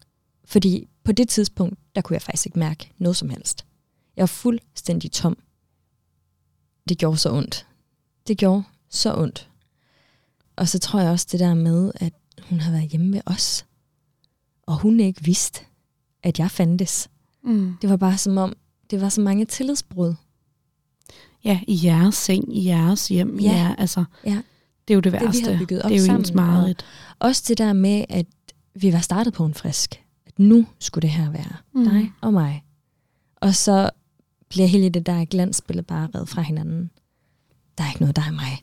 Fordi på det tidspunkt, der kunne jeg faktisk ikke mærke noget som helst. Jeg var fuldstændig tom. Det gjorde så ondt. Det gjorde så ondt. Og så tror jeg også det der med, at hun har været hjemme med os. Og hun ikke vidste, at jeg fandtes. Mm. Det var bare som om, det var så mange tillidsbrud. Ja, i jeres seng, i jeres hjem. Ja, ja altså, ja. Det er jo det værste. Det, det er jo sammen, ens mareridt. Og også det der med, at vi var startet på en frisk. At nu skulle det her være mm. dig og mig. Og så bliver hele det der glansbillede bare revet fra hinanden. Der er ikke noget, der er mig.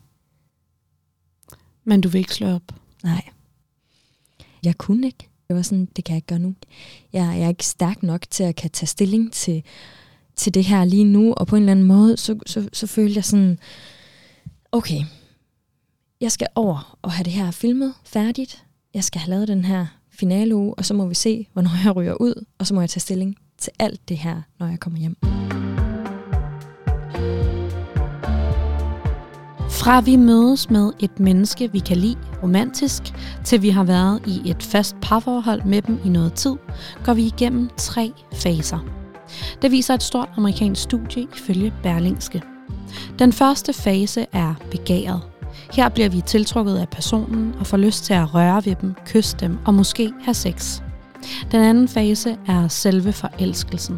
Men du vil ikke slå op? Nej. Jeg kunne ikke. Det var sådan, det kan jeg ikke gøre nu. Jeg, jeg er ikke stærk nok til at kan tage stilling til, til det her lige nu, og på en eller anden måde, så, så, så følte jeg sådan, okay, jeg skal over og have det her filmet færdigt, jeg skal have lavet den her finaleuge, og så må vi se, hvornår jeg ryger ud, og så må jeg tage stilling til alt det her, når jeg kommer hjem. Fra vi mødes med et menneske, vi kan lide romantisk, til vi har været i et fast parforhold med dem i noget tid, går vi igennem tre faser. Det viser et stort amerikansk studie ifølge Berlingske. Den første fase er begæret. Her bliver vi tiltrukket af personen og får lyst til at røre ved dem, kysse dem og måske have sex. Den anden fase er selve forelskelsen.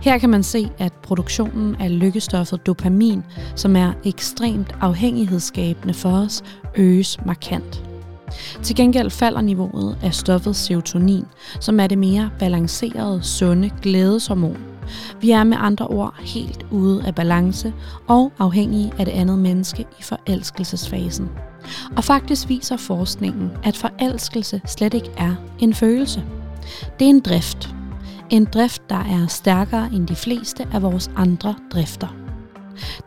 Her kan man se, at produktionen af lykkestoffet dopamin, som er ekstremt afhængighedsskabende for os, øges markant. Til gengæld falder niveauet af stoffet serotonin, som er det mere balancerede, sunde glædeshormon. Vi er med andre ord helt ude af balance og afhængige af det andet menneske i forelskelsesfasen. Og faktisk viser forskningen, at forelskelse slet ikke er en følelse. Det er en drift. En drift, der er stærkere end de fleste af vores andre drifter.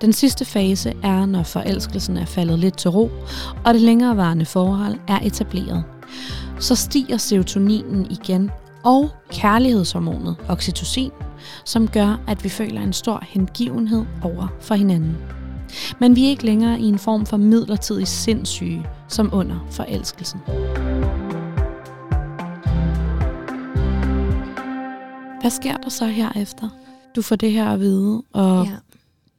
Den sidste fase er, når forelskelsen er faldet lidt til ro, og det længerevarende forhold er etableret. Så stiger serotoninen igen, og kærlighedshormonet oxytocin, som gør, at vi føler en stor hengivenhed over for hinanden. Men vi er ikke længere i en form for midlertidig sindssyge, som under forelskelsen. Hvad sker der så herefter? du får det her at vide, og ja.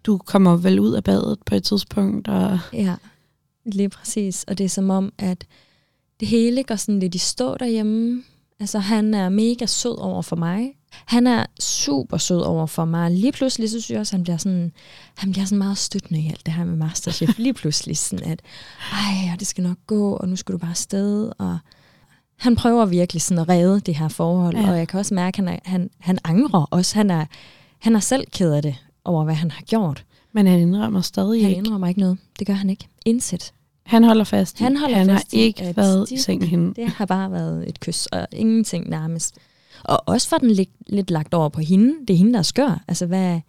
Du kommer vel ud af badet på et tidspunkt. Og ja, lige præcis. Og det er som om, at det hele går sådan lidt i stå derhjemme. Altså, han er mega sød over for mig. Han er super sød over for mig. Lige pludselig, så synes jeg også, at han bliver sådan, han bliver sådan meget støttende i alt det her med Masterchef. Lige pludselig sådan, at ej, det skal nok gå, og nu skal du bare afsted. Og han prøver virkelig sådan at redde det her forhold, ja. Og jeg kan også mærke, at han, er, han, han angrer også. Han er, han er selv ked af det over, hvad han har gjort. Men han indrømmer stadig han ikke. Han indrømmer ikke noget. Det gør han ikke. Indsæt. Han holder fast i, han, holder han fast har i, ikke været i seng med hende. Det har bare været et kys, og ingenting nærmest. Og også var den lidt, lidt lagt over på hende. Det er hende, der er skør. Altså, hvad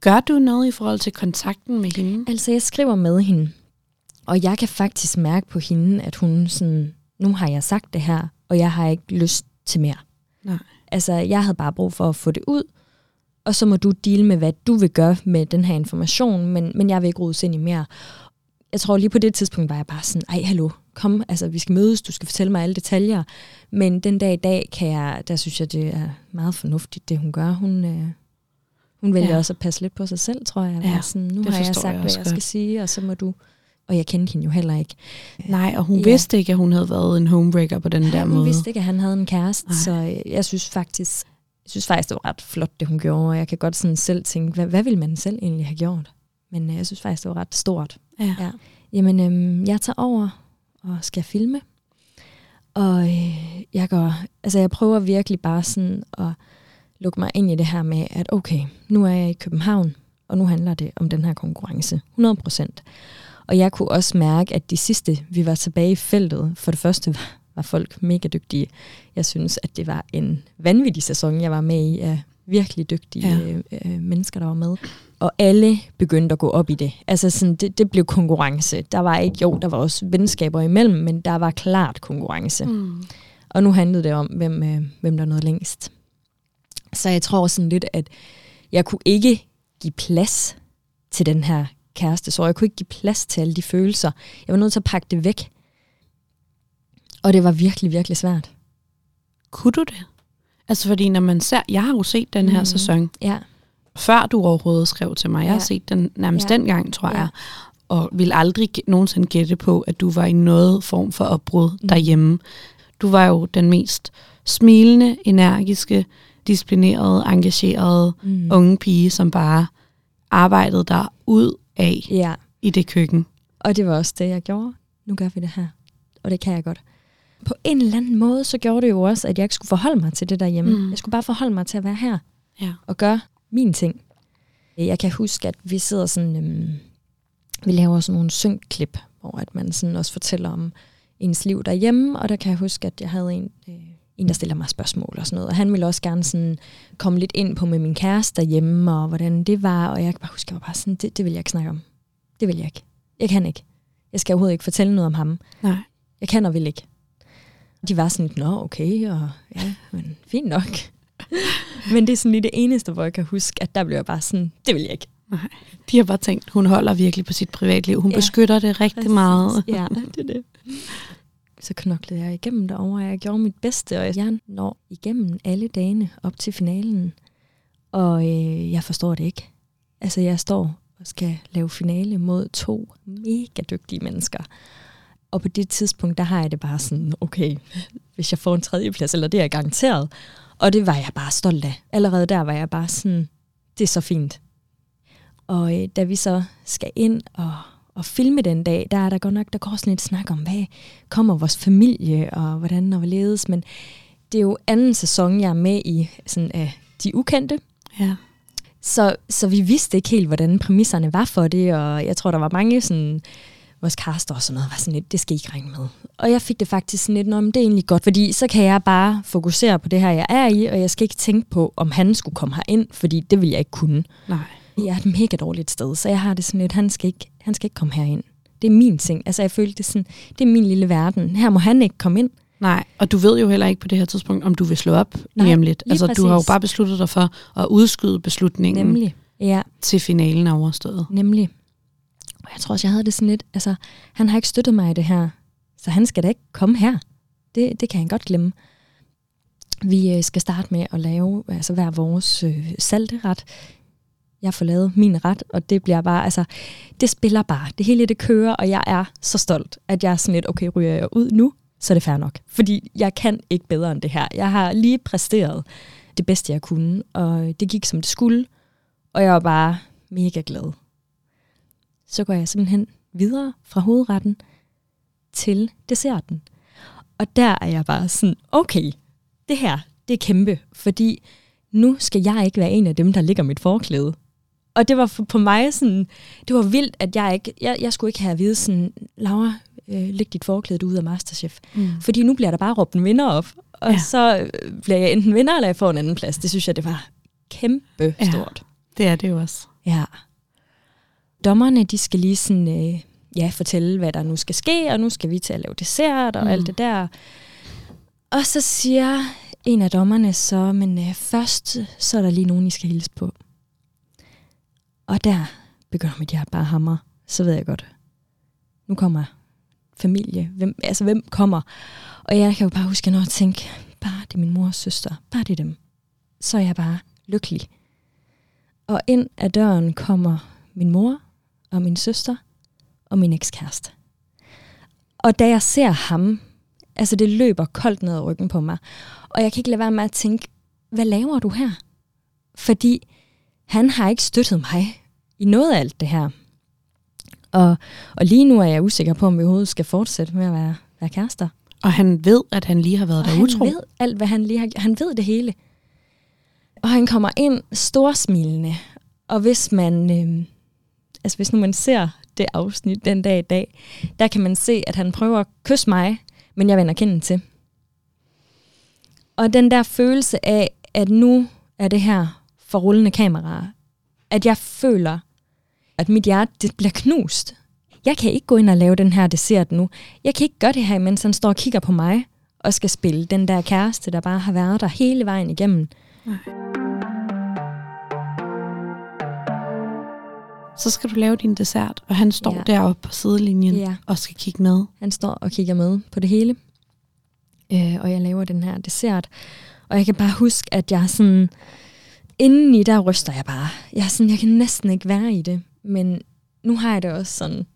gør du noget i forhold til kontakten med hende? Altså, jeg skriver med hende. Og jeg kan faktisk mærke på hende, at hun sådan, nu har jeg sagt det her, og jeg har ikke lyst til mere. Nej. Altså, jeg havde bare brug for at få det ud, og så må du deale med, hvad du vil gøre med den her information, men, men jeg vil ikke rodes ind i mere. Jeg tror lige på det tidspunkt var jeg bare sådan, ej, hallo, kom, altså, vi skal mødes, du skal fortælle mig alle detaljer. Men den dag i dag, kan jeg, der synes jeg, det er meget fornuftigt, det hun gør. Hun, øh, hun vælger ja. Også at passe lidt på sig selv, tror jeg. Ja, sådan, nu har jeg sagt, jeg hvad jeg skal sige, og så må du... Og jeg kendte hende jo heller ikke. Nej, og hun ja. Vidste ikke, at hun havde været en homebreaker på den ja, der hun måde. Hun vidste ikke, at han havde en kæreste, Ej. Så jeg synes faktisk, jeg synes faktisk, det var ret flot, det hun gjorde. Og jeg kan godt sådan selv tænke, hvad, hvad ville man selv egentlig have gjort? Men jeg synes faktisk, det var ret stort. Ja. Ja. Jamen, øhm, jeg tager over og skal filme. Og øh, jeg går, altså jeg prøver virkelig bare sådan at lukke mig ind i det her med, at okay, nu er jeg i København, og nu handler det om den her konkurrence. hundrede procent. Og jeg kunne også mærke, at de sidste, vi var tilbage i feltet, for det første var, var folk mega dygtige. Jeg synes, at det var en vanvittig sæson, jeg var med i af virkelig dygtige ja. øh, mennesker, der var med. Og alle begyndte at gå op i det. Altså sådan, det, det blev konkurrence. Der var ikke, jo, der var også venskaber imellem, men der var klart konkurrence. Mm. Og nu handlede det om, hvem, øh, hvem der nåede længst. Så jeg tror sådan lidt, at jeg kunne ikke give plads til den her kæreste, så jeg kunne ikke give plads til alle de følelser. Jeg var nødt til at pakke det væk. Og det var virkelig, virkelig svært. Kunne du det? Altså fordi når man ser, jeg har jo set den her mm. sæson, ja. Før du overhovedet skrev til mig. Jeg ja. Har set den nærmest ja. Dengang, tror ja. Jeg. Og ville aldrig nogensinde gætte på, at du var i noget form for opbrud mm. derhjemme. Du var jo den mest smilende, energiske, disciplinerede, engagerede mm. unge pige, som bare arbejdede der ud af ja. I det køkken. Og det var også det, jeg gjorde. Nu gør vi det her, og det kan jeg godt. På en eller anden måde, så gjorde det jo også, at jeg ikke skulle forholde mig til det derhjemme. Mm. Jeg skulle bare forholde mig til at være her ja. Og gøre mine ting. Jeg kan huske, at vi sidder sådan, øhm, vi laver sådan nogle synkklip, hvor at man sådan også fortæller om ens liv derhjemme, og der kan jeg huske, at jeg havde en... Øh, en, der stiller mig spørgsmål og sådan noget. Og han ville også gerne sådan komme lidt ind på med min kæreste derhjemme, og hvordan det var. Og jeg kan bare huske, at jeg var bare sådan, det, det vil jeg ikke snakke om. Det vil jeg ikke. Jeg kan ikke. Jeg skal overhovedet ikke fortælle noget om ham. Nej. Jeg kan og vil ikke. De var sådan, nå, okay, og ja, men fint nok. Men det er sådan lige det eneste, hvor jeg kan huske, at der blev jeg bare sådan, det vil jeg ikke. Nej. De har bare tænkt, hun holder virkelig på sit privatliv. Hun ja. Beskytter det rigtig Præcis. Meget. Ja, det er det. Så knoklede jeg igennem derovre, og jeg gjorde mit bedste, og jeg når igennem alle dagene op til finalen. Og øh, jeg forstår det ikke. Altså, jeg står og skal lave finale mod to mega dygtige mennesker. Og på det tidspunkt, der har jeg det bare sådan, okay, hvis jeg får en tredjeplads, eller det er jeg garanteret. Og det var jeg bare stolt af. Allerede der var jeg bare sådan, det er så fint. Og øh, da vi så skal ind og... og filme den dag, der er der godt nok, der går sådan lidt snak om, hvad kommer vores familie, og hvordan og hvorledes, men det er jo anden sæson, jeg er med i, sådan af de ukendte. Ja. Så, så vi vidste ikke helt, hvordan præmisserne var for det, og jeg tror, der var mange sådan, vores caster og sådan noget, var sådan lidt, det skal I ikke regne med. Og jeg fik det faktisk sådan lidt, nå, men det er egentlig godt, fordi så kan jeg bare fokusere på det her, jeg er i, og jeg skal ikke tænke på, om han skulle komme herind, fordi det ville jeg ikke kunne. Nej. Jeg er et mega dårligt sted, så jeg har det sådan lidt, han skal ikke, han skal ikke komme herind. Det er min ting. Altså jeg følte det sådan, det er min lille verden. Her må han ikke komme ind. Nej, og du ved jo heller ikke på det her tidspunkt, om du vil slå op nemlig. Altså præcis. Du har jo bare besluttet dig for at udskyde beslutningen nemlig. Ja. Til finalen er overstået. Nemlig. Og jeg tror også, jeg havde det sådan lidt, altså han har ikke støttet mig i det her, så han skal da ikke komme her. Det, det kan han godt glemme. Vi skal starte med at lave altså hver vores øh, salteret. Jeg får lavet min ret, og det bliver bare, altså, det spiller bare. Det hele det kører, og jeg er så stolt, at jeg er sådan lidt, okay, ryger jeg ud nu, så er det fair nok. Fordi jeg kan ikke bedre end det her. Jeg har lige præsteret det bedste, jeg kunne, og det gik, som det skulle, og jeg var bare mega glad. Så går jeg simpelthen videre fra hovedretten til desserten. Og der er jeg bare sådan, okay, det her, det er kæmpe, fordi nu skal jeg ikke være en af dem, der ligger mit forklæde. Og det var på mig sådan, det var vildt, at jeg ikke, jeg, jeg skulle ikke have at vide sådan, Laura, øh, læg dit forklæde ud af Masterchef. Mm. Fordi nu bliver der bare råbt en vinder op, og ja. Så bliver jeg enten vinder, eller jeg får en anden plads. Det synes jeg, det var kæmpe stort. Ja, det er det jo også. Ja. Dommerne, de skal lige sådan, øh, ja, fortælle, hvad der nu skal ske, og nu skal vi til at lave dessert og mm. alt det der. Og så siger en af dommerne så, men øh, først så er der lige nogen, I skal hilse på. Og der begynder mit hjerte bare hammer. Så ved jeg godt, nu kommer familie. Hvem, altså, hvem kommer? Og jeg kan jo bare huske, når jeg tænker, bare det er min mors søster, bare det er dem. Så er jeg bare lykkelig. Og ind ad døren kommer min mor og min søster og min ekskæreste. Og da jeg ser ham, altså det løber koldt ned ad ryggen på mig. Og jeg kan ikke lade være med at tænke, hvad laver du her? Fordi han har ikke støttet mig i noget af alt det her. Og, og lige nu er jeg usikker på, om vi overhovedet skal fortsætte med at være, være kærester. Og han ved, at han lige har været der utro. Han ved alt, hvad han lige har gjort. Han ved det hele. Og han kommer ind storsmilende. Og hvis man, øh, altså hvis nu man ser det afsnit den dag i dag, der kan man se, at han prøver at kysse mig, men jeg vender kinden til. Og den der følelse af, at nu er det her for rullende kameraer, at jeg føler, at mit hjerte det bliver knust. Jeg kan ikke gå ind og lave den her dessert nu. Jeg kan ikke gøre det her, mens han står og kigger på mig, og skal spille den der kæreste, der bare har været der hele vejen igennem. Nej. Så skal du lave din dessert, og han står ja. deroppe på sidelinjen ja. og skal kigge med. Han står og kigger med på det hele, øh, og jeg laver den her dessert. Og jeg kan bare huske, at jeg sådan, indeni der ryster jeg bare. Jeg er sådan, jeg kan næsten ikke være i det, men nu har jeg det også sådan,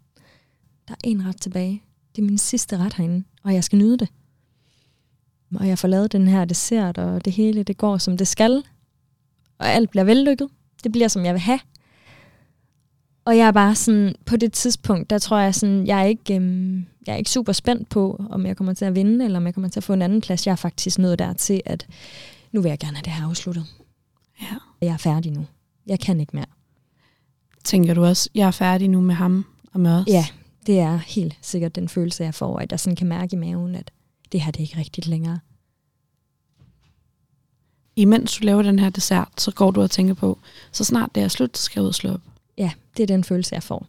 der er en ret tilbage. Det er min sidste ret herinde, og jeg skal nyde det. Og jeg får lavet den her dessert, og det hele det går, som det skal. Og alt bliver vellykket. Det bliver, som jeg vil have. Og jeg er bare sådan, på det tidspunkt, der tror jeg sådan, jeg er ikke, øhm, jeg er ikke super spændt på, om jeg kommer til at vinde, eller om jeg kommer til at få en anden plads. Jeg er faktisk nået der til, at nu vil jeg gerne have det her afsluttet. Ja. Jeg er færdig nu. Jeg kan ikke mere. Tænker du også, jeg er færdig nu med ham og med os? Ja, det er helt sikkert den følelse, jeg får, at jeg sådan kan mærke i maven, at det her det er ikke rigtigt længere. Imens du laver den her dessert, så går du og tænker på, så snart det er slut, skal jeg ud og slå op. Ja, det er den følelse, jeg får.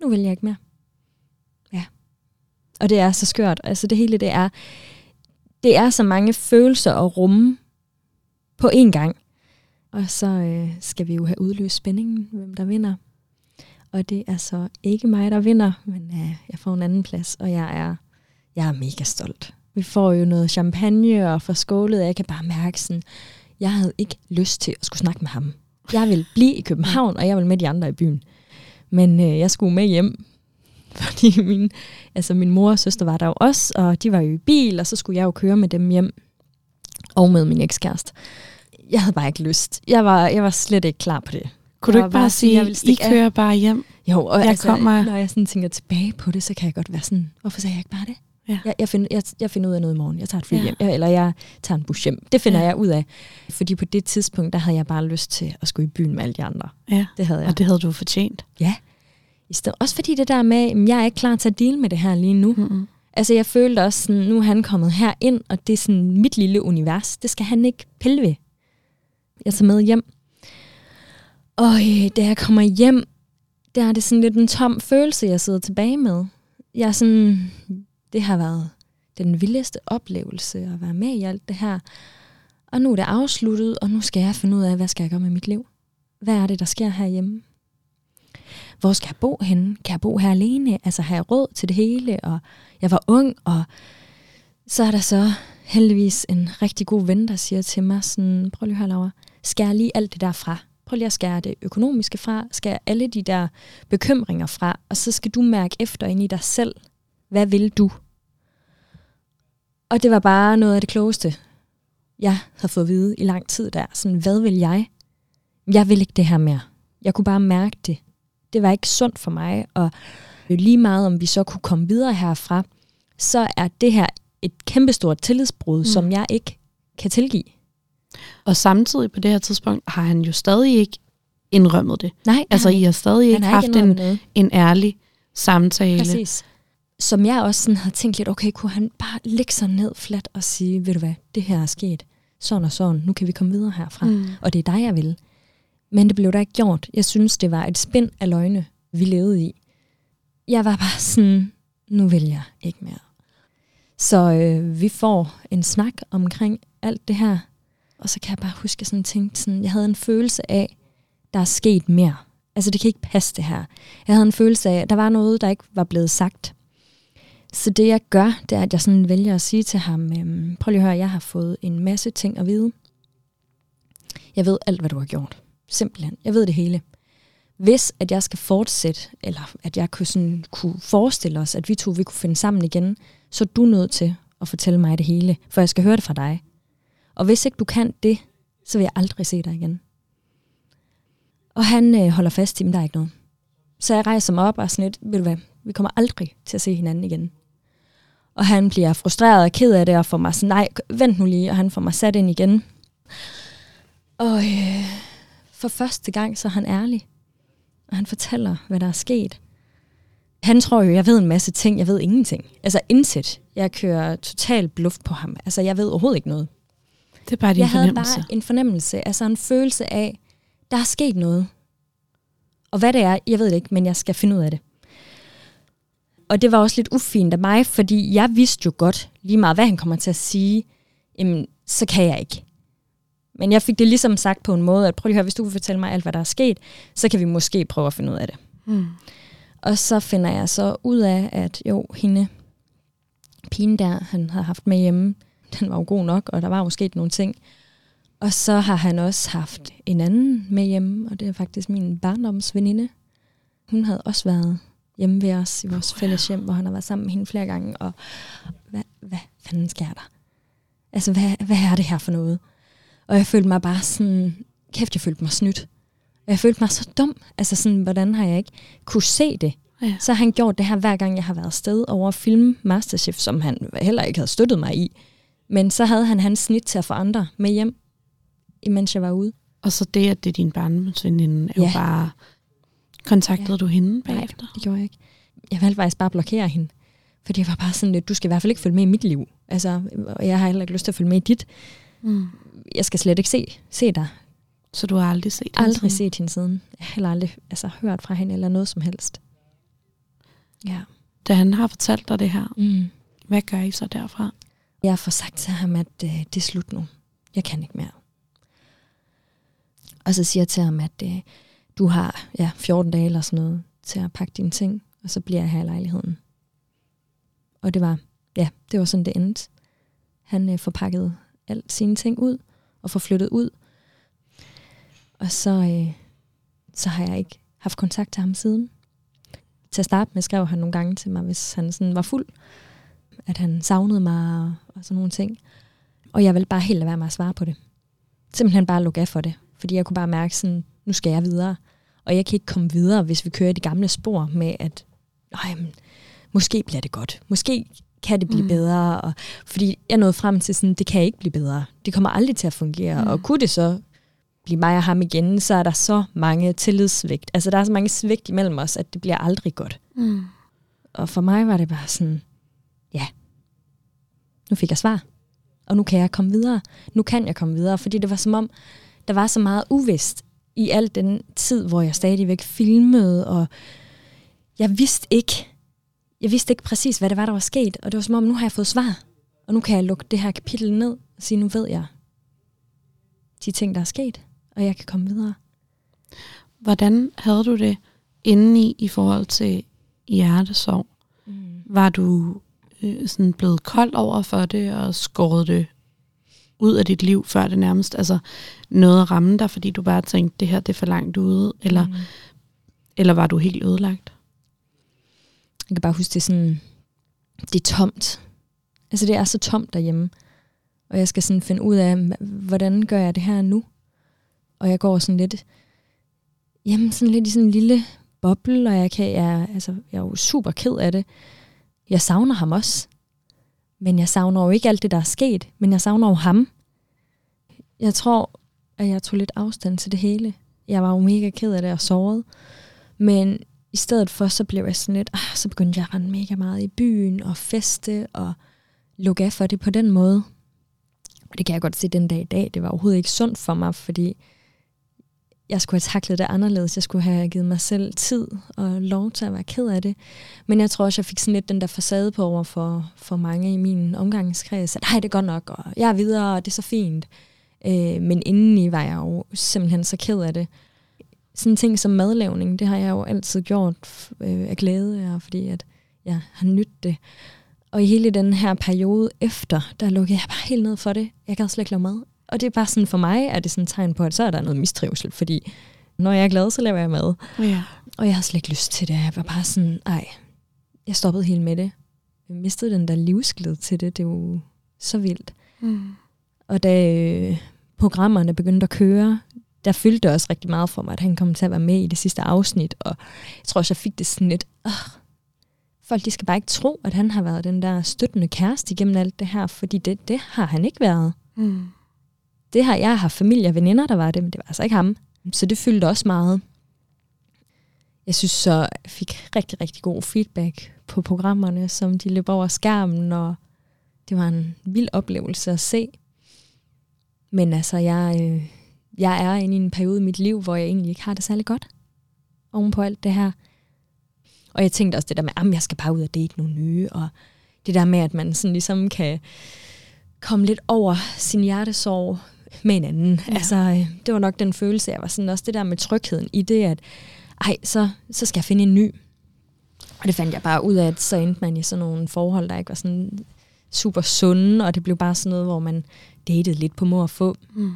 Nu vil jeg ikke mere. Ja. Og det er så skørt. Altså det hele, det er, det er så mange følelser at rumme på én gang. Og så øh, skal vi jo have udløst spændingen, hvem der vinder. Og det er så ikke mig, der vinder, men øh, jeg får en anden plads, og jeg er, jeg er mega stolt. Vi får jo noget champagne og får skålet, og jeg kan bare mærke sådan, jeg havde ikke lyst til at skulle snakke med ham. Jeg vil blive i København, og jeg vil med de andre i byen. Men øh, jeg skulle med hjem, fordi min, altså min mor og søster var der jo også, og de var jo i bil, og så skulle jeg jo køre med dem hjem, og med min ekskæreste. Jeg havde bare ikke lyst. Jeg var, jeg var slet ikke klar på det. Kunne du ikke bare sige, at I kører af. bare hjem? Jo, og jeg altså, kommer. Når jeg sådan tænker tilbage på det, så kan jeg godt være sådan, hvorfor sagde jeg ikke bare det? Ja. Jeg, jeg, find, jeg, jeg finder ud af noget i morgen. Jeg tager et fly ja. hjem, eller jeg tager en bus hjem. Det finder ja. jeg ud af. Fordi på det tidspunkt, der havde jeg bare lyst til at skulle i byen med alle de andre. Ja. Det havde jeg. Og det havde du fortjent. Ja. I stedet, også fordi det der med, at jeg er ikke klar til at dele med det her lige nu. Mm-hmm. Altså jeg følte også, sådan, nu er han kommet herind, og det er sådan mit lille univers. Det skal han ikke pille ved. Jeg tager med hjem. Og øh, da jeg kommer hjem, der er det sådan lidt en tom følelse, jeg sidder tilbage med. Jeg er sådan... Det har været den vildeste oplevelse at være med i alt det her. Og nu er det afsluttet, og nu skal jeg finde ud af, hvad skal jeg gøre med mit liv? Hvad er det, der sker herhjemme? Hvor skal jeg bo henne? Kan jeg bo her alene? Altså har jeg råd til det hele? Og jeg var ung, og så er der så heldigvis en rigtig god ven, der siger til mig sådan, prøv lige at høre, Laura, skær lige alt det der fra. Prøv lige at skære det økonomiske fra, skære alle de der bekymringer fra, og så skal du mærke efter ind i dig selv, hvad vil du? Og det var bare noget af det klogeste, jeg har fået at vide i lang tid der. Sådan, hvad vil jeg? Jeg vil ikke det her mere. Jeg kunne bare mærke det. Det var ikke sundt for mig, og lige meget om vi så kunne komme videre herfra, så er det her et kæmpestort tillidsbrud, mm. som jeg ikke kan tilgive. Og samtidig på det her tidspunkt har han jo stadig ikke indrømmet det. Nej, altså I har stadig ikke haft ikke en, en ærlig samtale. Præcis. Som jeg også sådan havde tænkt lidt, okay, kunne han bare lægge sig ned fladt og sige, ved du hvad, det her er sket, sådan og sådan, nu kan vi komme videre herfra, mm. og det er dig, jeg vil. Men det blev da ikke gjort. Jeg synes, det var et spind af løgne, vi levede i. Jeg var bare sådan, nu vil jeg ikke mere. Så øh, vi får en snak omkring alt det her, og så kan jeg bare huske, sådan tænkte sådan, jeg havde en følelse af, der er sket mere. Altså, det kan ikke passe det her. Jeg havde en følelse af, at der var noget, der ikke var blevet sagt. Så det, jeg gør, det er, at jeg sådan vælger at sige til ham, øhm, prøv lige at høre, jeg har fået en masse ting at vide. Jeg ved alt, hvad du har gjort. Simpelthen. Jeg ved det hele. Hvis at jeg skal fortsætte, eller at jeg kunne, sådan, kunne forestille os, at vi to vi kunne finde sammen igen, så er du nødt til at fortælle mig det hele, for jeg skal høre det fra dig. Og hvis ikke du kan det, så vil jeg aldrig se dig igen. Og han øh, holder fast i, men der er ikke noget. Så jeg rejser mig op og sådan lidt, ved du hvad, vi kommer aldrig til at se hinanden igen. Og han bliver frustreret og ked af det, og får mig sådan, nej, vent nu lige, og han får mig sat ind igen. Og øh, for første gang, så er han ærlig. Og han fortæller, hvad der er sket. Han tror jo, jeg ved en masse ting, jeg ved ingenting. Altså indsæt, jeg kører total bluff på ham. Altså jeg ved overhovedet ikke noget. Det er bare din jeg fornemmelse. Havde bare en fornemmelse, altså en følelse af, der er sket noget. Og hvad det er, jeg ved det ikke, men jeg skal finde ud af det. Og det var også lidt ufint af mig, fordi jeg vidste jo godt, lige meget hvad han kommer til at sige, jamen, så kan jeg ikke. Men jeg fik det ligesom sagt på en måde, at prøv lige at høre, hvis du vil fortælle mig alt, hvad der er sket, så kan vi måske prøve at finde ud af det. Mm. Og så finder jeg så ud af, at jo, hende, pigen der, han havde haft med hjemme, den var jo god nok, og der var jo sket nogle ting. Og så har han også haft en anden med hjemme, og det er faktisk min barndomsveninde. Hun havde også været hjemme ved os i vores fælles hjem, hvor han har været sammen med hende flere gange. Og hvad, hvad fanden sker der? Altså, hvad, hvad er det her for noget? Og jeg følte mig bare sådan, kæft, jeg følte mig snydt. Og jeg følte mig så dum. Altså sådan, hvordan har jeg ikke kunne se det? Ja. Så han gjorde det her, hver gang jeg har været afsted over at filme Masterchef, som han heller ikke havde støttet mig i. Men så havde han hans snit til at få andre med hjem, imens jeg var ude. Og så det, at det er din barndomsveninde, er ja. jo bare... Kontaktede ja. du hende bagefter? Nej, det gjorde jeg ikke. Jeg valgte faktisk bare at blokere hende. Fordi jeg var bare sådan lidt, du skal i hvert fald ikke følge med i mit liv. Altså, jeg har heller ikke lyst til at følge med i dit. Mm. Jeg skal slet ikke se, se dig. Så du har aldrig set hende aldrig siden? Aldrig set hende siden. Jeg har heller aldrig altså, hørt fra hende eller noget som helst. Ja. Da han har fortalt dig det her, mm. hvad gør I så derfra? Jeg får sagt til ham, at øh, det er slut nu. Jeg kan ikke mere. Og så siger jeg til ham, at øh, du har ja, fjorten dage eller sådan noget til at pakke dine ting, og så bliver jeg her i lejligheden. Og det var, ja, det var sådan, det endte. Han øh, får pakket alt sine ting ud, og får flyttet ud. Og så, øh, så har jeg ikke haft kontakt til ham siden. Til at starte med skrev han nogle gange til mig, hvis han sådan var fuld, at han savnede mig og sådan nogle ting. Og jeg ville bare helt lade være med at svare på det. Simpelthen bare lukke af for det. Fordi jeg kunne bare mærke sådan, nu skal jeg videre. Og jeg kan ikke komme videre, hvis vi kører i det gamle spor med, at nej, men, måske bliver det godt. Måske kan det blive mm. bedre. Og, fordi jeg nåede frem til sådan, det kan ikke blive bedre. Det kommer aldrig til at fungere. Mm. Og kunne det så blive mig og ham igen, så er der så mange tillidssvigt. Altså der er så mange svigt imellem os, at det bliver aldrig godt. Mm. Og for mig var det bare sådan, ja, nu fik jeg svar, og nu kan jeg komme videre. Nu kan jeg komme videre, fordi det var som om, der var så meget uvist i al den tid, hvor jeg stadigvæk filmede, og jeg vidste ikke, jeg vidste ikke præcis, hvad det var, der var sket, og det var som om, nu har jeg fået svar, og nu kan jeg lukke det her kapitel ned og sige, nu ved jeg de ting, der er sket, og jeg kan komme videre. Hvordan havde du det indeni i forhold til hjertesorg? Mm. Var du øh, sådan blevet kold over for det og skåret det ud af dit liv, før det nærmest altså noget at ramme dig, fordi du bare tænkte, det her det er for langt ude, eller, mm. eller var du helt ødelagt? Jeg kan bare huske, det er sådan, det er tomt. Altså det er så tomt derhjemme, og jeg skal sådan finde ud af, hvordan gør jeg det her nu? Og jeg går sådan lidt, jamen sådan lidt i sådan en lille boble, og jeg, kan, jeg, altså, jeg er jo super ked af det. Jeg savner ham også. Men jeg savner jo ikke alt det, der er sket, men jeg savner jo ham. Jeg tror, at jeg tog lidt afstand til det hele. Jeg var jo mega ked af det og såret. Men i stedet for, så blev jeg sådan lidt, ah, så begyndte jeg at rende mega meget i byen og feste og lukke af for det på den måde. Og det kan jeg godt se den dag i dag. Det var overhovedet ikke sundt for mig, fordi jeg skulle have taklet det anderledes. Jeg skulle have givet mig selv tid og lov til at være ked af det. Men jeg tror også, jeg fik sådan lidt den der facade på over for, for mange i min omgangskreds. At nej, det er godt nok, og jeg er videre, og det er så fint. Øh, men indeni var jeg jo simpelthen så ked af det. Sådan en ting som madlavning, det har jeg jo altid gjort øh, af glæde, og fordi at jeg har nydt det. Og i hele den her periode efter, der lukkede jeg bare helt ned for det. Jeg gad slet ikke lave mad. Og det er bare sådan, for mig er det sådan et tegn på, at så er der noget mistrivsel, fordi når jeg er glad, så laver jeg mad. Ja. Og jeg havde slet ikke lyst til det. Jeg var bare sådan, ej, jeg stoppede helt med det. Jeg mistede den der livsglæde til det. Det er jo så vildt. Mm. Og da programmerne begyndte at køre, der fyldte det også rigtig meget for mig, at han kom til at være med i det sidste afsnit. Og jeg tror også, jeg fik det sådan lidt, åh, folk de skal bare ikke tro, at han har været den der støttende kæreste igennem alt det her, fordi det, det har han ikke været. Mm. Det her, jeg har familie og veninder, der var det, men det var altså ikke ham. Så det fyldte også meget. Jeg synes så, jeg fik rigtig, rigtig god feedback på programmerne, som de løb over skærmen, og det var en vild oplevelse at se. Men altså, jeg, jeg er inde i en periode i mit liv, hvor jeg egentlig ikke har det særlig godt oven på alt det her. Og jeg tænkte også det der med, at jeg skal bare ud og date nogle nye, og det der med, at man sådan ligesom kan komme lidt over sin hjertesorg med en anden. Ja. Altså, det var nok den følelse, jeg var sådan også det der med trygheden i det, at ej, så, så skal jeg finde en ny. Og det fandt jeg bare ud af, at så endte man i sådan nogle forhold, der ikke var sådan super sunde, og det blev bare sådan noget, hvor man datede lidt på må og få. Mm.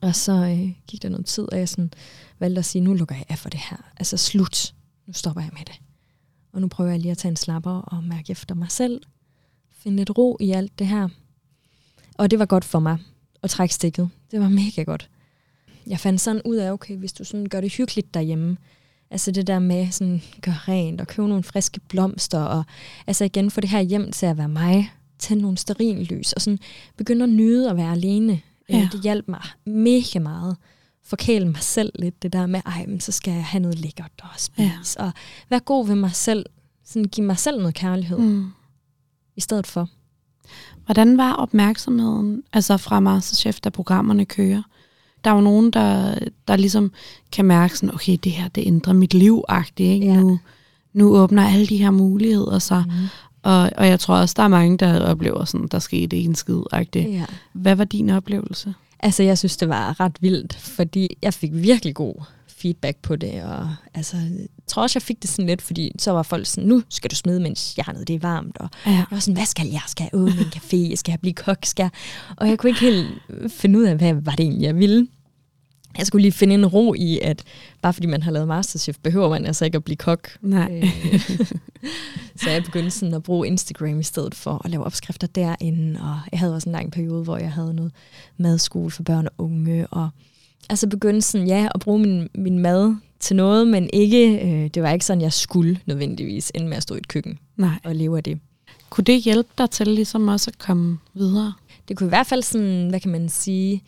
Og så øh, gik der noget tid, og jeg sådan valgte at sige, nu lukker jeg af for det her. Altså slut. Nu stopper jeg med det. Og nu prøver jeg lige at tage en slapper og mærke efter mig selv. Finde lidt ro i alt det her. Og det var godt for mig at trække stikket. Det var mega godt. Jeg fandt sådan ud af, okay, hvis du sådan gør det hyggeligt derhjemme. Altså det der med sådan, gør rent og købe nogle friske blomster. Og altså igen få det her hjem til at være mig. Tænde nogle stearinlys og sådan begynde at nyde at være alene. Ja. Det hjalp mig mega meget. Forkæle mig selv lidt. Det der med, ej, men så skal jeg have noget lækkert og spise. Ja. Og være god ved mig selv. Sådan give mig selv noget kærlighed. Mm. I stedet for. Hvordan var opmærksomheden altså fra Masterchef, da programmerne kører? Der er jo nogen, der, der ligesom kan mærke sådan, okay, det her, det ændrer mit liv-agtigt, ikke? Ja. Nu, nu åbner alle de her muligheder sig. Mm. Og, og jeg tror også, der er mange, der oplever sådan, der skete ikke en skid-agtigt. Ja. Hvad var din oplevelse? Altså, jeg synes, det var ret vildt, fordi jeg fik virkelig god feedback på det, og altså, jeg tror også, jeg fik det sådan lidt, fordi så var folk sådan, nu skal du smide, mens jeg har noget, det er varmt, og ja. Jeg var sådan, hvad skal jeg? Skal jeg åbne en café? Skal jeg blive kok? Skal jeg? Og jeg kunne ikke helt finde ud af, hvad var det egentlig, jeg ville. Jeg skulle lige finde en ro i, at bare fordi man har lavet Masterchef, behøver man altså ikke at blive kok. Nej. Så jeg begyndte sådan at bruge Instagram i stedet for at lave opskrifter derinde, og jeg havde også en lang periode, hvor jeg havde noget madskole for børn og unge, og altså begyndte sådan, ja, at bruge min, min mad til noget, men ikke, øh, det var ikke sådan, jeg skulle nødvendigvis ende med at stå i et køkken. Nej. Og leve af det. Kunne det hjælpe dig til ligesom også at komme videre? Det kunne i hvert fald sådan, hvad kan man sige,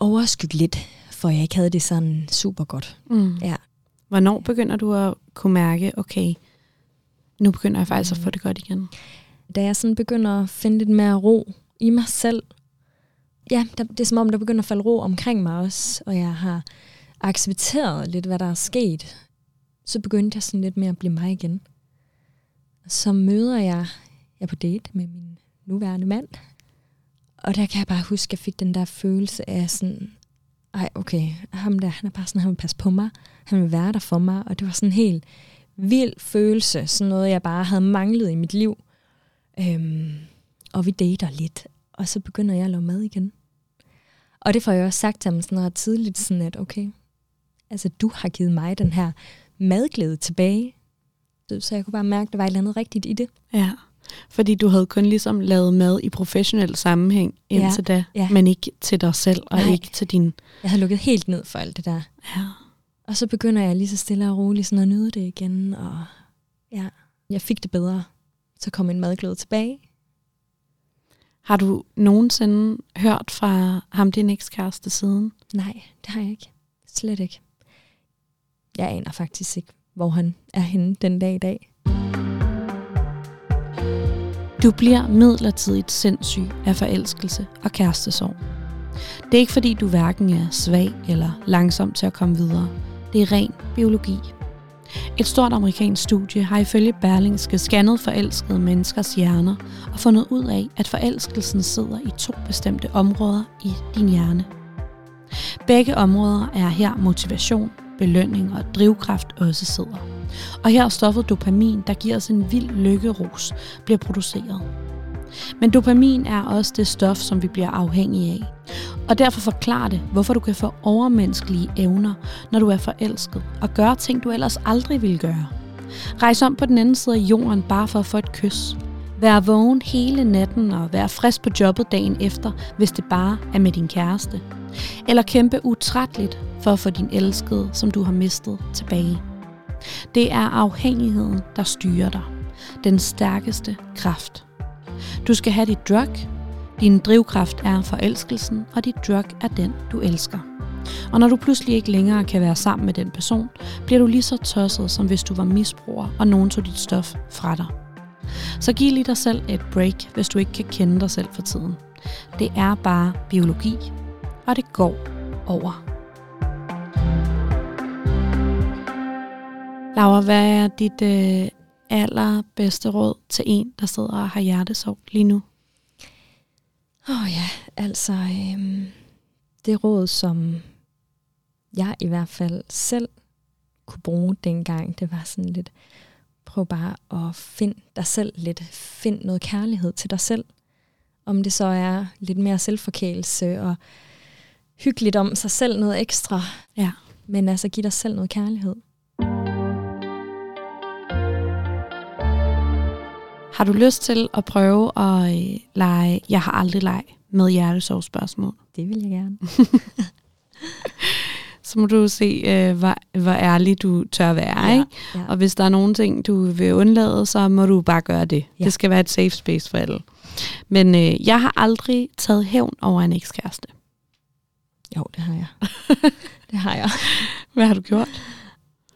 overskygge lidt, for jeg ikke havde det sådan super godt. Mm. Ja. Hvornår begynder du at kunne mærke, okay, nu begynder jeg faktisk mm. at få det godt igen? Da jeg sådan begynder at finde lidt mere ro i mig selv, ja, der, det er som om, der begynder at falde ro omkring mig også, og jeg har accepteret lidt, hvad der er sket. Så begyndte jeg sådan lidt mere at blive mig igen. Så møder jeg, jeg på date med min nuværende mand, og der kan jeg bare huske, at jeg fik den der følelse af sådan, ej, okay, ham der, han er bare sådan, han vil passe på mig, han vil være der for mig, og det var sådan en helt vild følelse, sådan noget, jeg bare havde manglet i mit liv. Øhm, og vi dater lidt. Og så begynder jeg at lave mad igen. Og det får jeg også sagt til ham sådan ret tidligt, sådan at okay, altså du har givet mig den her madglæde tilbage. Så jeg kunne bare mærke, at der var et eller andet rigtigt i det. Ja, fordi du havde kun ligesom lavet mad i professionel sammenhæng indtil ja, da, ja. Men ikke til dig selv og nej, ikke til din... Jeg havde lukket helt ned for alt det der. Ja. Og så begynder jeg lige så stille og roligt sådan at nyde det igen, og ja, jeg fik det bedre. Så kom en madglæde tilbage. Har du nogensinde hørt fra ham, din ekskæreste, siden? Nej, det har jeg ikke. Slet ikke. Jeg aner faktisk ikke, hvor han er henne den dag i dag. Du bliver midlertidigt sindssyg af forelskelse og kærestesorg. Det er ikke fordi, du hverken er svag eller langsom til at komme videre. Det er ren biologi. Et stort amerikansk studie har ifølge Berlingske scannet forelskede menneskers hjerner og fundet ud af, at forelskelsen sidder i to bestemte områder i din hjerne. Begge områder er her motivation, belønning og drivkraft også sidder. Og her er stoffet dopamin, der giver os en vild lykkerus, bliver produceret. Men dopamin er også det stof, som vi bliver afhængige af. Og derfor forklarer det, hvorfor du kan få overmenneskelige evner, når du er forelsket, og gøre ting, du ellers aldrig ville gøre. Rejs om på den anden side af jorden bare for at få et kys. Vær vågen hele natten og vær frisk på jobbet dagen efter, hvis det bare er med din kæreste. Eller kæmpe utrætteligt for at få din elskede, som du har mistet, tilbage. Det er afhængigheden, der styrer dig. Den stærkeste kraft. Du skal have dit drug. Din drivkraft er forelskelsen, og dit drug er den, du elsker. Og når du pludselig ikke længere kan være sammen med den person, bliver du lige så tosset, som hvis du var misbruger, og nogen tog dit stof fra dig. Så giv lige dig selv et break, hvis du ikke kan kende dig selv for tiden. Det er bare biologi, og det går over. Laura, hvad er dit øh, allerbedste råd til en, der sidder og har hjertesorg lige nu? Åh oh ja, altså øh, det råd, som jeg i hvert fald selv kunne bruge dengang, det var sådan lidt, prøv bare at finde dig selv lidt. Find noget kærlighed til dig selv. Om det så er lidt mere selvforkælelse og hygge lidt om sig selv noget ekstra. Ja. Men altså giv dig selv noget kærlighed. Har du lyst til at prøve at øh, lege, jeg har aldrig leget med hjertesorgspørgsmål? Det vil jeg gerne. Så må du se, øh, hvor, hvor ærlig du tør være. Ja, ikke? Ja. Og hvis der er nogle ting, du vil undlade, så må du bare gøre det. Ja. Det skal være et safe space for alle. Men øh, jeg har aldrig taget hævn over en ekskæreste. Jo, det har jeg. Det har jeg. Hvad har du gjort?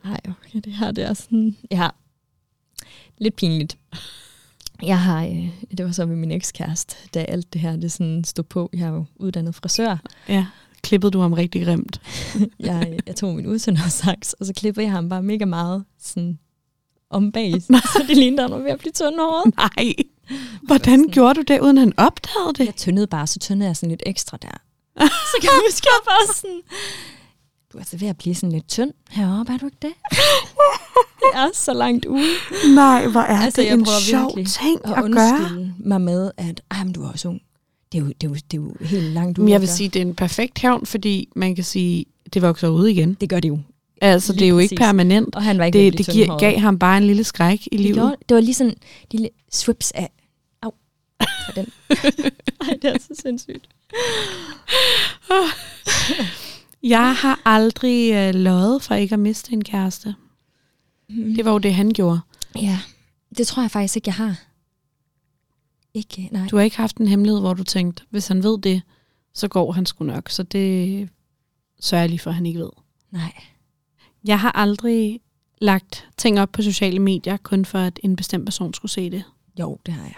Nej, okay, det her det er sådan... Ja, lidt pinligt. Jeg har, øh, det var så med min ekskæreste, da alt det her det sådan stod på. Jeg er jo uddannet frisør. Ja, klippede du ham rigtig grimt? jeg, jeg tog min udsøndersaks, og så klippede jeg ham bare mega meget sådan om bag, så det lignede, at han var ved at blive tyndhåret. Nej, hvordan sådan, gjorde du det, uden han opdagede det? Jeg tyndede bare, så tyndede jeg sådan lidt ekstra der. Så kan jeg huske, jeg bare sådan, du er så ved at blive sådan lidt tynd heroppe, er du ikke det? Det er så langt ude. Nej, hvor er altså, det en sjov ting at, at gøre. Jeg undskylde mig med, at ej, men du er også ung. Det er jo, det er jo, det er jo helt langt ude. Men jeg vil sige, det er en perfekt hævn, fordi man kan sige, det vokser ud igen. Det gør det jo. Altså, lige det er jo præcis. Ikke permanent. Og han var ikke det det giv, gav ham bare en lille skræk i det livet. Gjorde, det var lige sådan lille swips af. Au. Den. Ej, det er så sindssygt. Jeg har aldrig øh, løjet for ikke at miste en kæreste. Mm. Det var jo det, han gjorde. Ja, det tror jeg faktisk ikke, jeg har. Ikke, nej. Du har ikke haft en hemmelighed, hvor du tænkte, hvis han ved det, så går han sgu nok. Så det sørger jeg lige for, han ikke ved. Nej. Jeg har aldrig lagt ting op på sociale medier, kun for at en bestemt person skulle se det. Jo, det har jeg.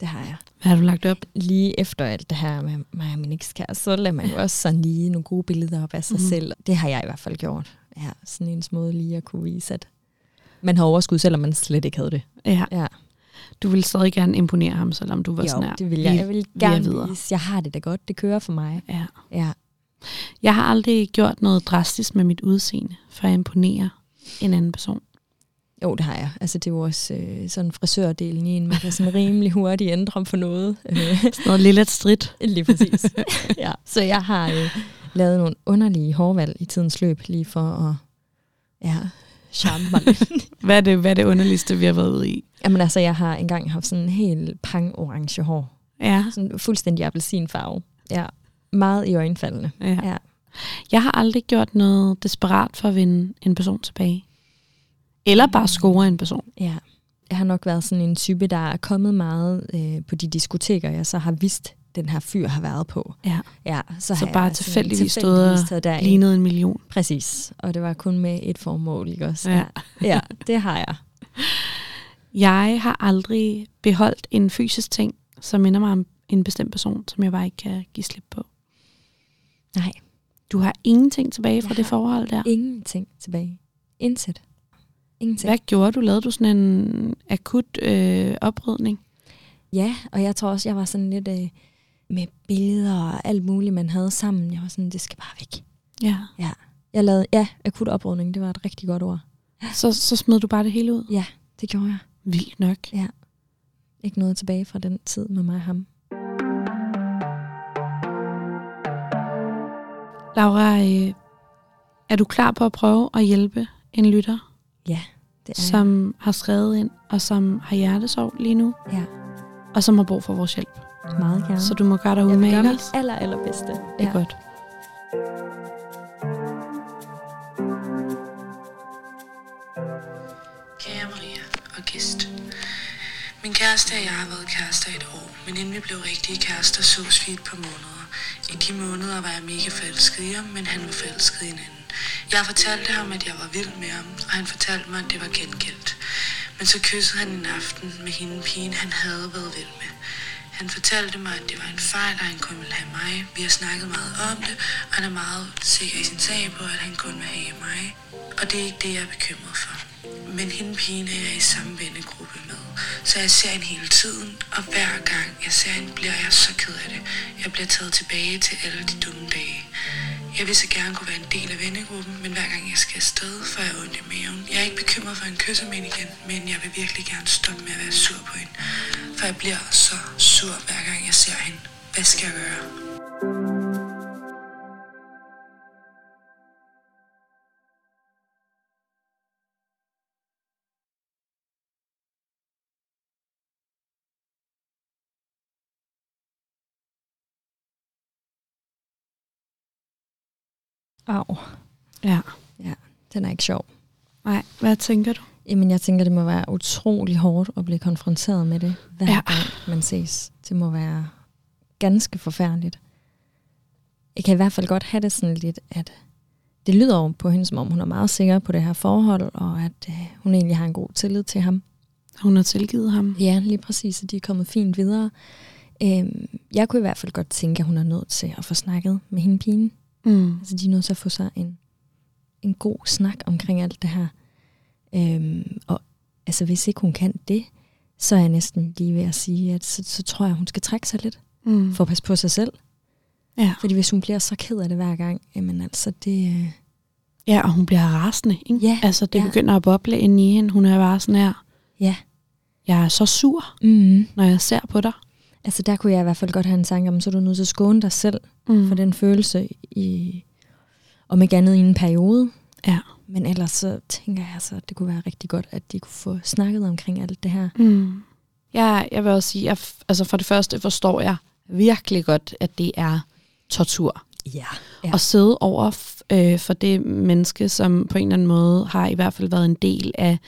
Det har jeg. Hvad har du lagt op? Lige efter alt det her med mig og min ekskæreste, så lader man jo også sådan lige nogle gode billeder op af sig mm-hmm. selv. Det har jeg i hvert fald gjort. Ja, sådan en måde lige at kunne vise, at man har overskud, selvom man slet ikke havde det. Ja. Ja. Du ville stadig gerne imponere ham, selvom du var jo, sådan her. det vil jeg. Jeg vil gerne vise, jeg har det da godt. Det kører for mig. Ja. Ja. Jeg har aldrig gjort noget drastisk med mit udseende, for at imponere en anden person. Jo, det har jeg. Altså, det er jo også øh, sådan frisørdelen i en, man kan sådan rimelig hurtigt ændre for noget. Noget lille et stridt. Lige præcis. Ja. Så jeg har øh, lavet nogle underlige hårvalg i tidens løb, lige for at ja, charme mig. Hvad er det, hvad er det underligste, vi har været ude i? Jamen altså, jeg har engang haft sådan en helt pang-orange hår. Ja. Sådan fuldstændig appelsinfarve. Ja. Meget i øjenfaldene. Ja. Ja. Jeg har aldrig gjort noget desperat for at vinde en person tilbage. Eller bare score en person. Ja, jeg har nok været sådan en type, der er kommet meget øh, på de diskoteker, jeg så har vidst, den her fyr har været på. Ja, ja så, så bare tilfældigvis stået og lignede en million. Præcis, og det var kun med et formål, ikke også? Ja, ja det har jeg. Jeg har aldrig beholdt en fysisk ting, som minder mig om en bestemt person, som jeg bare ikke kan give slip på. Nej. Du har ingenting tilbage fra jeg det forhold der? Ingenting tilbage. Indsæt. Ingenting. Hvad gjorde du? Lavede du sådan en akut øh, oprydning? Ja, og jeg tror også, jeg var sådan lidt øh, med billeder og alt muligt, man havde sammen. Jeg var sådan, det skal bare væk. Ja. Ja, jeg lavede, ja akut oprydning, det var et rigtig godt ord. Ja. Så, så smed du bare det hele ud? Ja, det gjorde jeg. Vildt nok. Ja. Ikke noget tilbage fra den tid med mig og ham. Laura, øh, er du klar på at prøve at hjælpe en lytter? Ja, det er som jeg. Har skrevet ind, og som har hjertesorg lige nu. Ja. Og som har brug for vores hjælp. Meget gerne. Så du må gøre dig ud med os. Jeg vil gøre mit aller, allerbedste. Det er godt. Kære Maria og gæst. Min kæreste og jeg har været kærester i et år, men inden vi blev rigtige kærester, sås vi et par måneder. I de måneder var jeg mega forelsket i ham, men han var forelsket i en anden. Jeg fortalte ham, at jeg var vild med ham, og han fortalte mig, at det var gengældt. Men så kyssede han en aften med hende pigen, han havde været vild med. Han fortalte mig, at det var en fejl, og han kun ville have mig. Vi har snakket meget om det, og han er meget sikker i sin sag på, at han kun vil have mig. Og det er ikke det, jeg er bekymret for. Men hende pigen er jeg i samme vennegruppe med. Så jeg ser hende hele tiden, og hver gang jeg ser hende, bliver jeg så ked af det. Jeg bliver taget tilbage til alle de dumme dage. Jeg vil så gerne kunne være en del af vennegruppen, men hver gang jeg skal afsted, får jeg ondt i maven. Jeg er ikke bekymret for en kysser med igen, men jeg vil virkelig gerne stoppe med at være sur på hende. For jeg bliver så sur, hver gang jeg ser hende. Hvad skal jeg gøre? Au. Ja. Ja, den er ikke sjov. Nej, hvad tænker du? Jamen, jeg tænker, det må være utrolig hårdt at blive konfronteret med det, hver ja. gang man ses. Det må være ganske forfærdeligt. Jeg kan i hvert fald godt have det sådan lidt, at det lyder over på hende, som om hun er meget sikker på det her forhold, og at øh, hun egentlig har en god tillid til ham. Hun har tilgivet ham? Ja, lige præcis, og de er kommet fint videre. Øhm, jeg kunne i hvert fald godt tænke, at hun er nødt til at få snakket med hende pigen. Mm. Altså, de er nødt til at få sig en, en god snak omkring alt det her. Øhm, og altså, hvis ikke hun kan det, så er jeg næsten lige ved at sige, at så, så tror jeg, hun skal trække sig lidt. Mm. For at passe på sig selv. Ja. Fordi hvis hun bliver så ked af det hver gang, jamen altså, det... Øh... Ja, og hun bliver rasende, ikke? Ja, altså, det ja. begynder at boble ind i hende. Hun er bare sådan her, ja. jeg er så sur, mm. når jeg ser på dig. Altså, der kunne jeg i hvert fald godt have en tanke om, så er du nødt til at skåne dig selv mm. for den følelse, i, om ikke andet i en periode. Ja. Men ellers så tænker jeg, så det kunne være rigtig godt, at de kunne få snakket omkring alt det her. Mm. Ja, jeg vil også sige, at altså for det første forstår jeg virkelig godt, at det er tortur. Ja. Ja. At sidde over øh, for det menneske, som på en eller anden måde har i hvert fald været en del af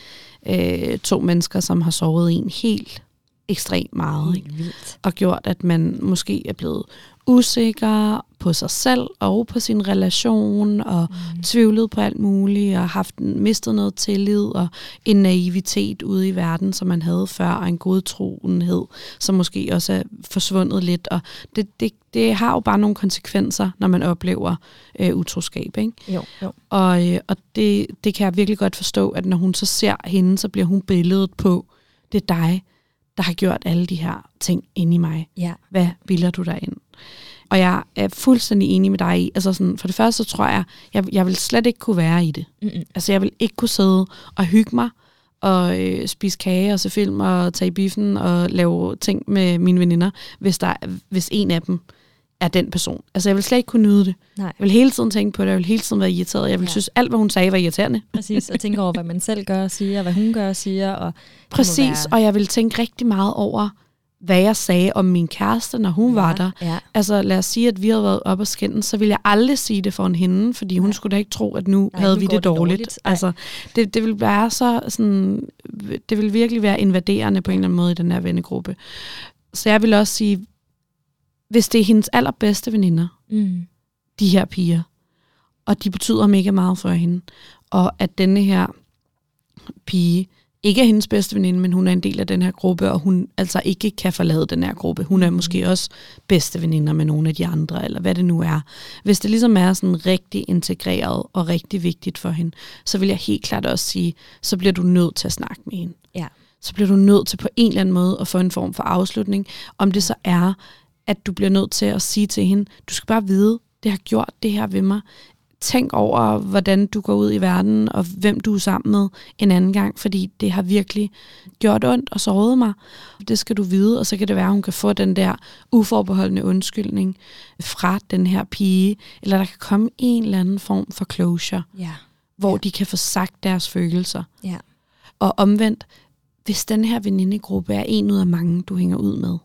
øh, to mennesker, som har såret en helt ekstremt meget, ikke? Og gjort, at man måske er blevet usikker på sig selv og på sin relation, og mm. tvivlet på alt muligt, og haft mistet noget tillid, og en naivitet ude i verden, som man havde før, og en godtroenhed, som måske også er forsvundet lidt, og det, det, det har jo bare nogle konsekvenser, når man oplever øh, utroskab, ikke? Jo, jo. Og, øh, og det, det kan jeg virkelig godt forstå, at når hun så ser hende, så bliver hun billedet på, det er dig, der har gjort alle de her ting inde i mig. Ja. Hvad bilder du dig ind? Og jeg er fuldstændig enig med dig i, altså sådan, for det første så tror jeg, jeg, jeg vil slet ikke kunne være i det. Mm-mm. Altså jeg vil ikke kunne sidde og hygge mig, og øh, spise kage og se film og tage i biffen og lave ting med mine veninder, hvis, der, hvis en af dem er den person. Altså, jeg vil slet ikke kunne nyde det. Nej. Jeg vil hele tiden tænke på det, jeg vil hele tiden være irriteret, jeg vil ja. synes, alt hvad hun sagde var irriterende. Præcis, og tænke over, hvad man selv gør og siger, og hvad hun gør og siger. Og præcis, være... og jeg vil tænke rigtig meget over, hvad jeg sagde om min kæreste, når hun ja, var der. Ja. Altså, lad os sige, at vi havde været op og skændes, så ville jeg aldrig sige det foran hende, fordi hun ja. skulle da ikke tro, at nu Nej, havde nu vi det dårligt. dårligt. Altså, det, det ville være så sådan, det ville virkelig være invaderende på en eller anden måde i den her vennegruppe. Så jeg vil også sige, hvis det er hendes allerbedste veninder, mm. de her piger, og de betyder mega meget for hende, og at denne her pige ikke er hendes bedste veninde, men hun er en del af den her gruppe, og hun altså ikke kan forlade den her gruppe. Hun er måske mm. også bedste veninder med nogle af de andre, eller hvad det nu er. Hvis det ligesom er sådan rigtig integreret og rigtig vigtigt for hende, så vil jeg helt klart også sige, så bliver du nødt til at snakke med hende. Ja. Så bliver du nødt til på en eller anden måde at få en form for afslutning, om det så er, at du bliver nødt til at sige til hende, du skal bare vide, det har gjort det her ved mig. Tænk over, hvordan du går ud i verden, og hvem du er sammen med en anden gang, fordi det har virkelig gjort ondt og såret mig. Det skal du vide, og så kan det være, at hun kan få den der uforbeholdende undskyldning fra den her pige, eller der kan komme en eller anden form for closure, ja. hvor ja. de kan få sagt deres følelser. Ja. Og omvendt, hvis den her venindegruppe er en ud af mange, du hænger ud med,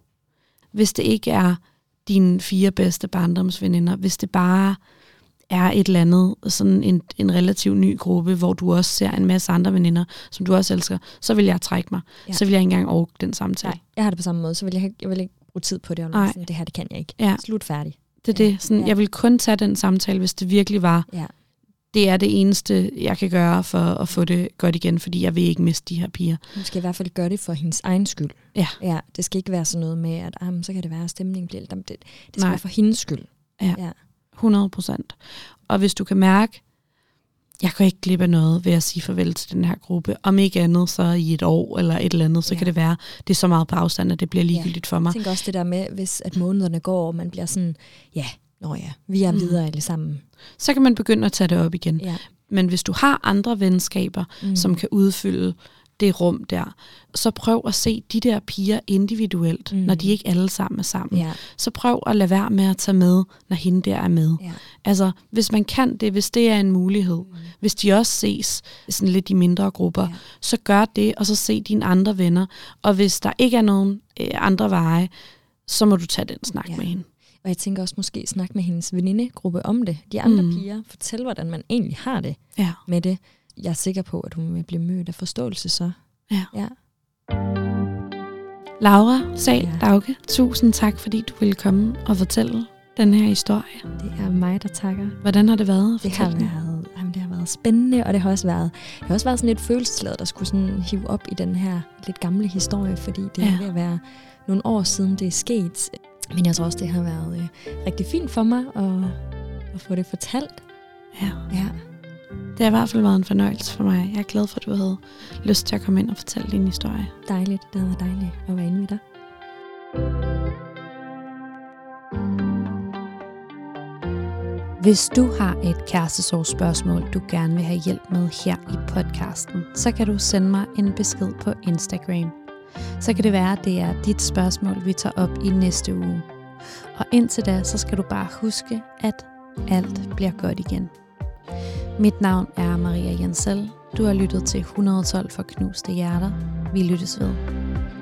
hvis det ikke er dine fire bedste barndomsveninder, hvis det bare er et eller andet, sådan en, en relativt ny gruppe, hvor du også ser en masse andre veninder, som du også elsker, så vil jeg trække mig. Ja. Så vil jeg ikke engang orke den samtale. Nej, jeg har det på samme måde, så vil jeg, jeg vil ikke bruge tid på det. Sådan, det her, det kan jeg ikke. Ja. Slut færdig. Det er det. Sådan, ja. Jeg vil kun tage den samtale, hvis det virkelig var. Ja. Det er det eneste, jeg kan gøre for at få det godt igen, fordi jeg vil ikke miste de her piger. Hun skal i hvert fald gøre det for hendes egen skyld. Ja. Ja, det skal ikke være sådan noget med, at ah, så kan det være, at stemningen bliver lidt om det. Det skal Nej. være for hendes skyld. Ja, ja. hundrede procent. Og hvis du kan mærke, jeg kan ikke glip af noget ved at sige farvel til den her gruppe. Om ikke andet, så i et år eller et eller andet, så ja. kan det være, det er så meget på afstand, at det bliver ligegyldigt ja. for mig. Jeg tænker også det der med, hvis at månederne går, og man bliver sådan, ja... Nå ja, vi er videre mm. alle sammen. Så kan man begynde at tage det op igen. Ja. Men hvis du har andre venskaber, mm. som kan udfylde det rum der, så prøv at se de der piger individuelt, mm. når de ikke alle sammen er sammen. Ja. Så prøv at lade være med at tage med, når hende der er med. Ja. Altså, hvis man kan det, hvis det er en mulighed, mm. hvis de også ses sådan lidt i mindre grupper, ja. så gør det, og så se dine andre venner. Og hvis der ikke er nogen øh, andre veje, så må du tage den snak ja. med hende. Og jeg tænker også måske snakke med hendes venindegruppe om det. De andre mm. piger, fortæl, hvordan man egentlig har det ja. med det. Jeg er sikker på, at hun vil blive mødt af forståelse så. Ja. ja. Laura Sahl ja. Daucke, tusind tak, fordi du ville komme og fortælle den her historie. Det er mig, der takker. Hvordan har det været? Det har været, jamen, det har været spændende, og det har også været, det har også været sådan lidt følelsesladet, der skulle sådan hive op i den her lidt gamle historie, fordi det ja. er ved at være nogle år siden, det er sket. Men jeg tror også, det har været øh, rigtig fint for mig at, at få det fortalt. Ja. ja. Det har i hvert fald været en fornøjelse for mig. Jeg er glad for, at du havde lyst til at komme ind og fortælle din historie. Dejligt. Det var dejligt at være inde med dig. Hvis du har et kærestesorgsspørgsmål, du gerne vil have hjælp med her i podcasten, så kan du sende mig en besked på Instagram. Så kan det være, at det er dit spørgsmål, vi tager op i næste uge. Og indtil da, så skal du bare huske, at alt bliver godt igen. Mit navn er Maria Jensel. Du har lyttet til et hundrede og tolv for knuste hjerter. Vi lyttes ved.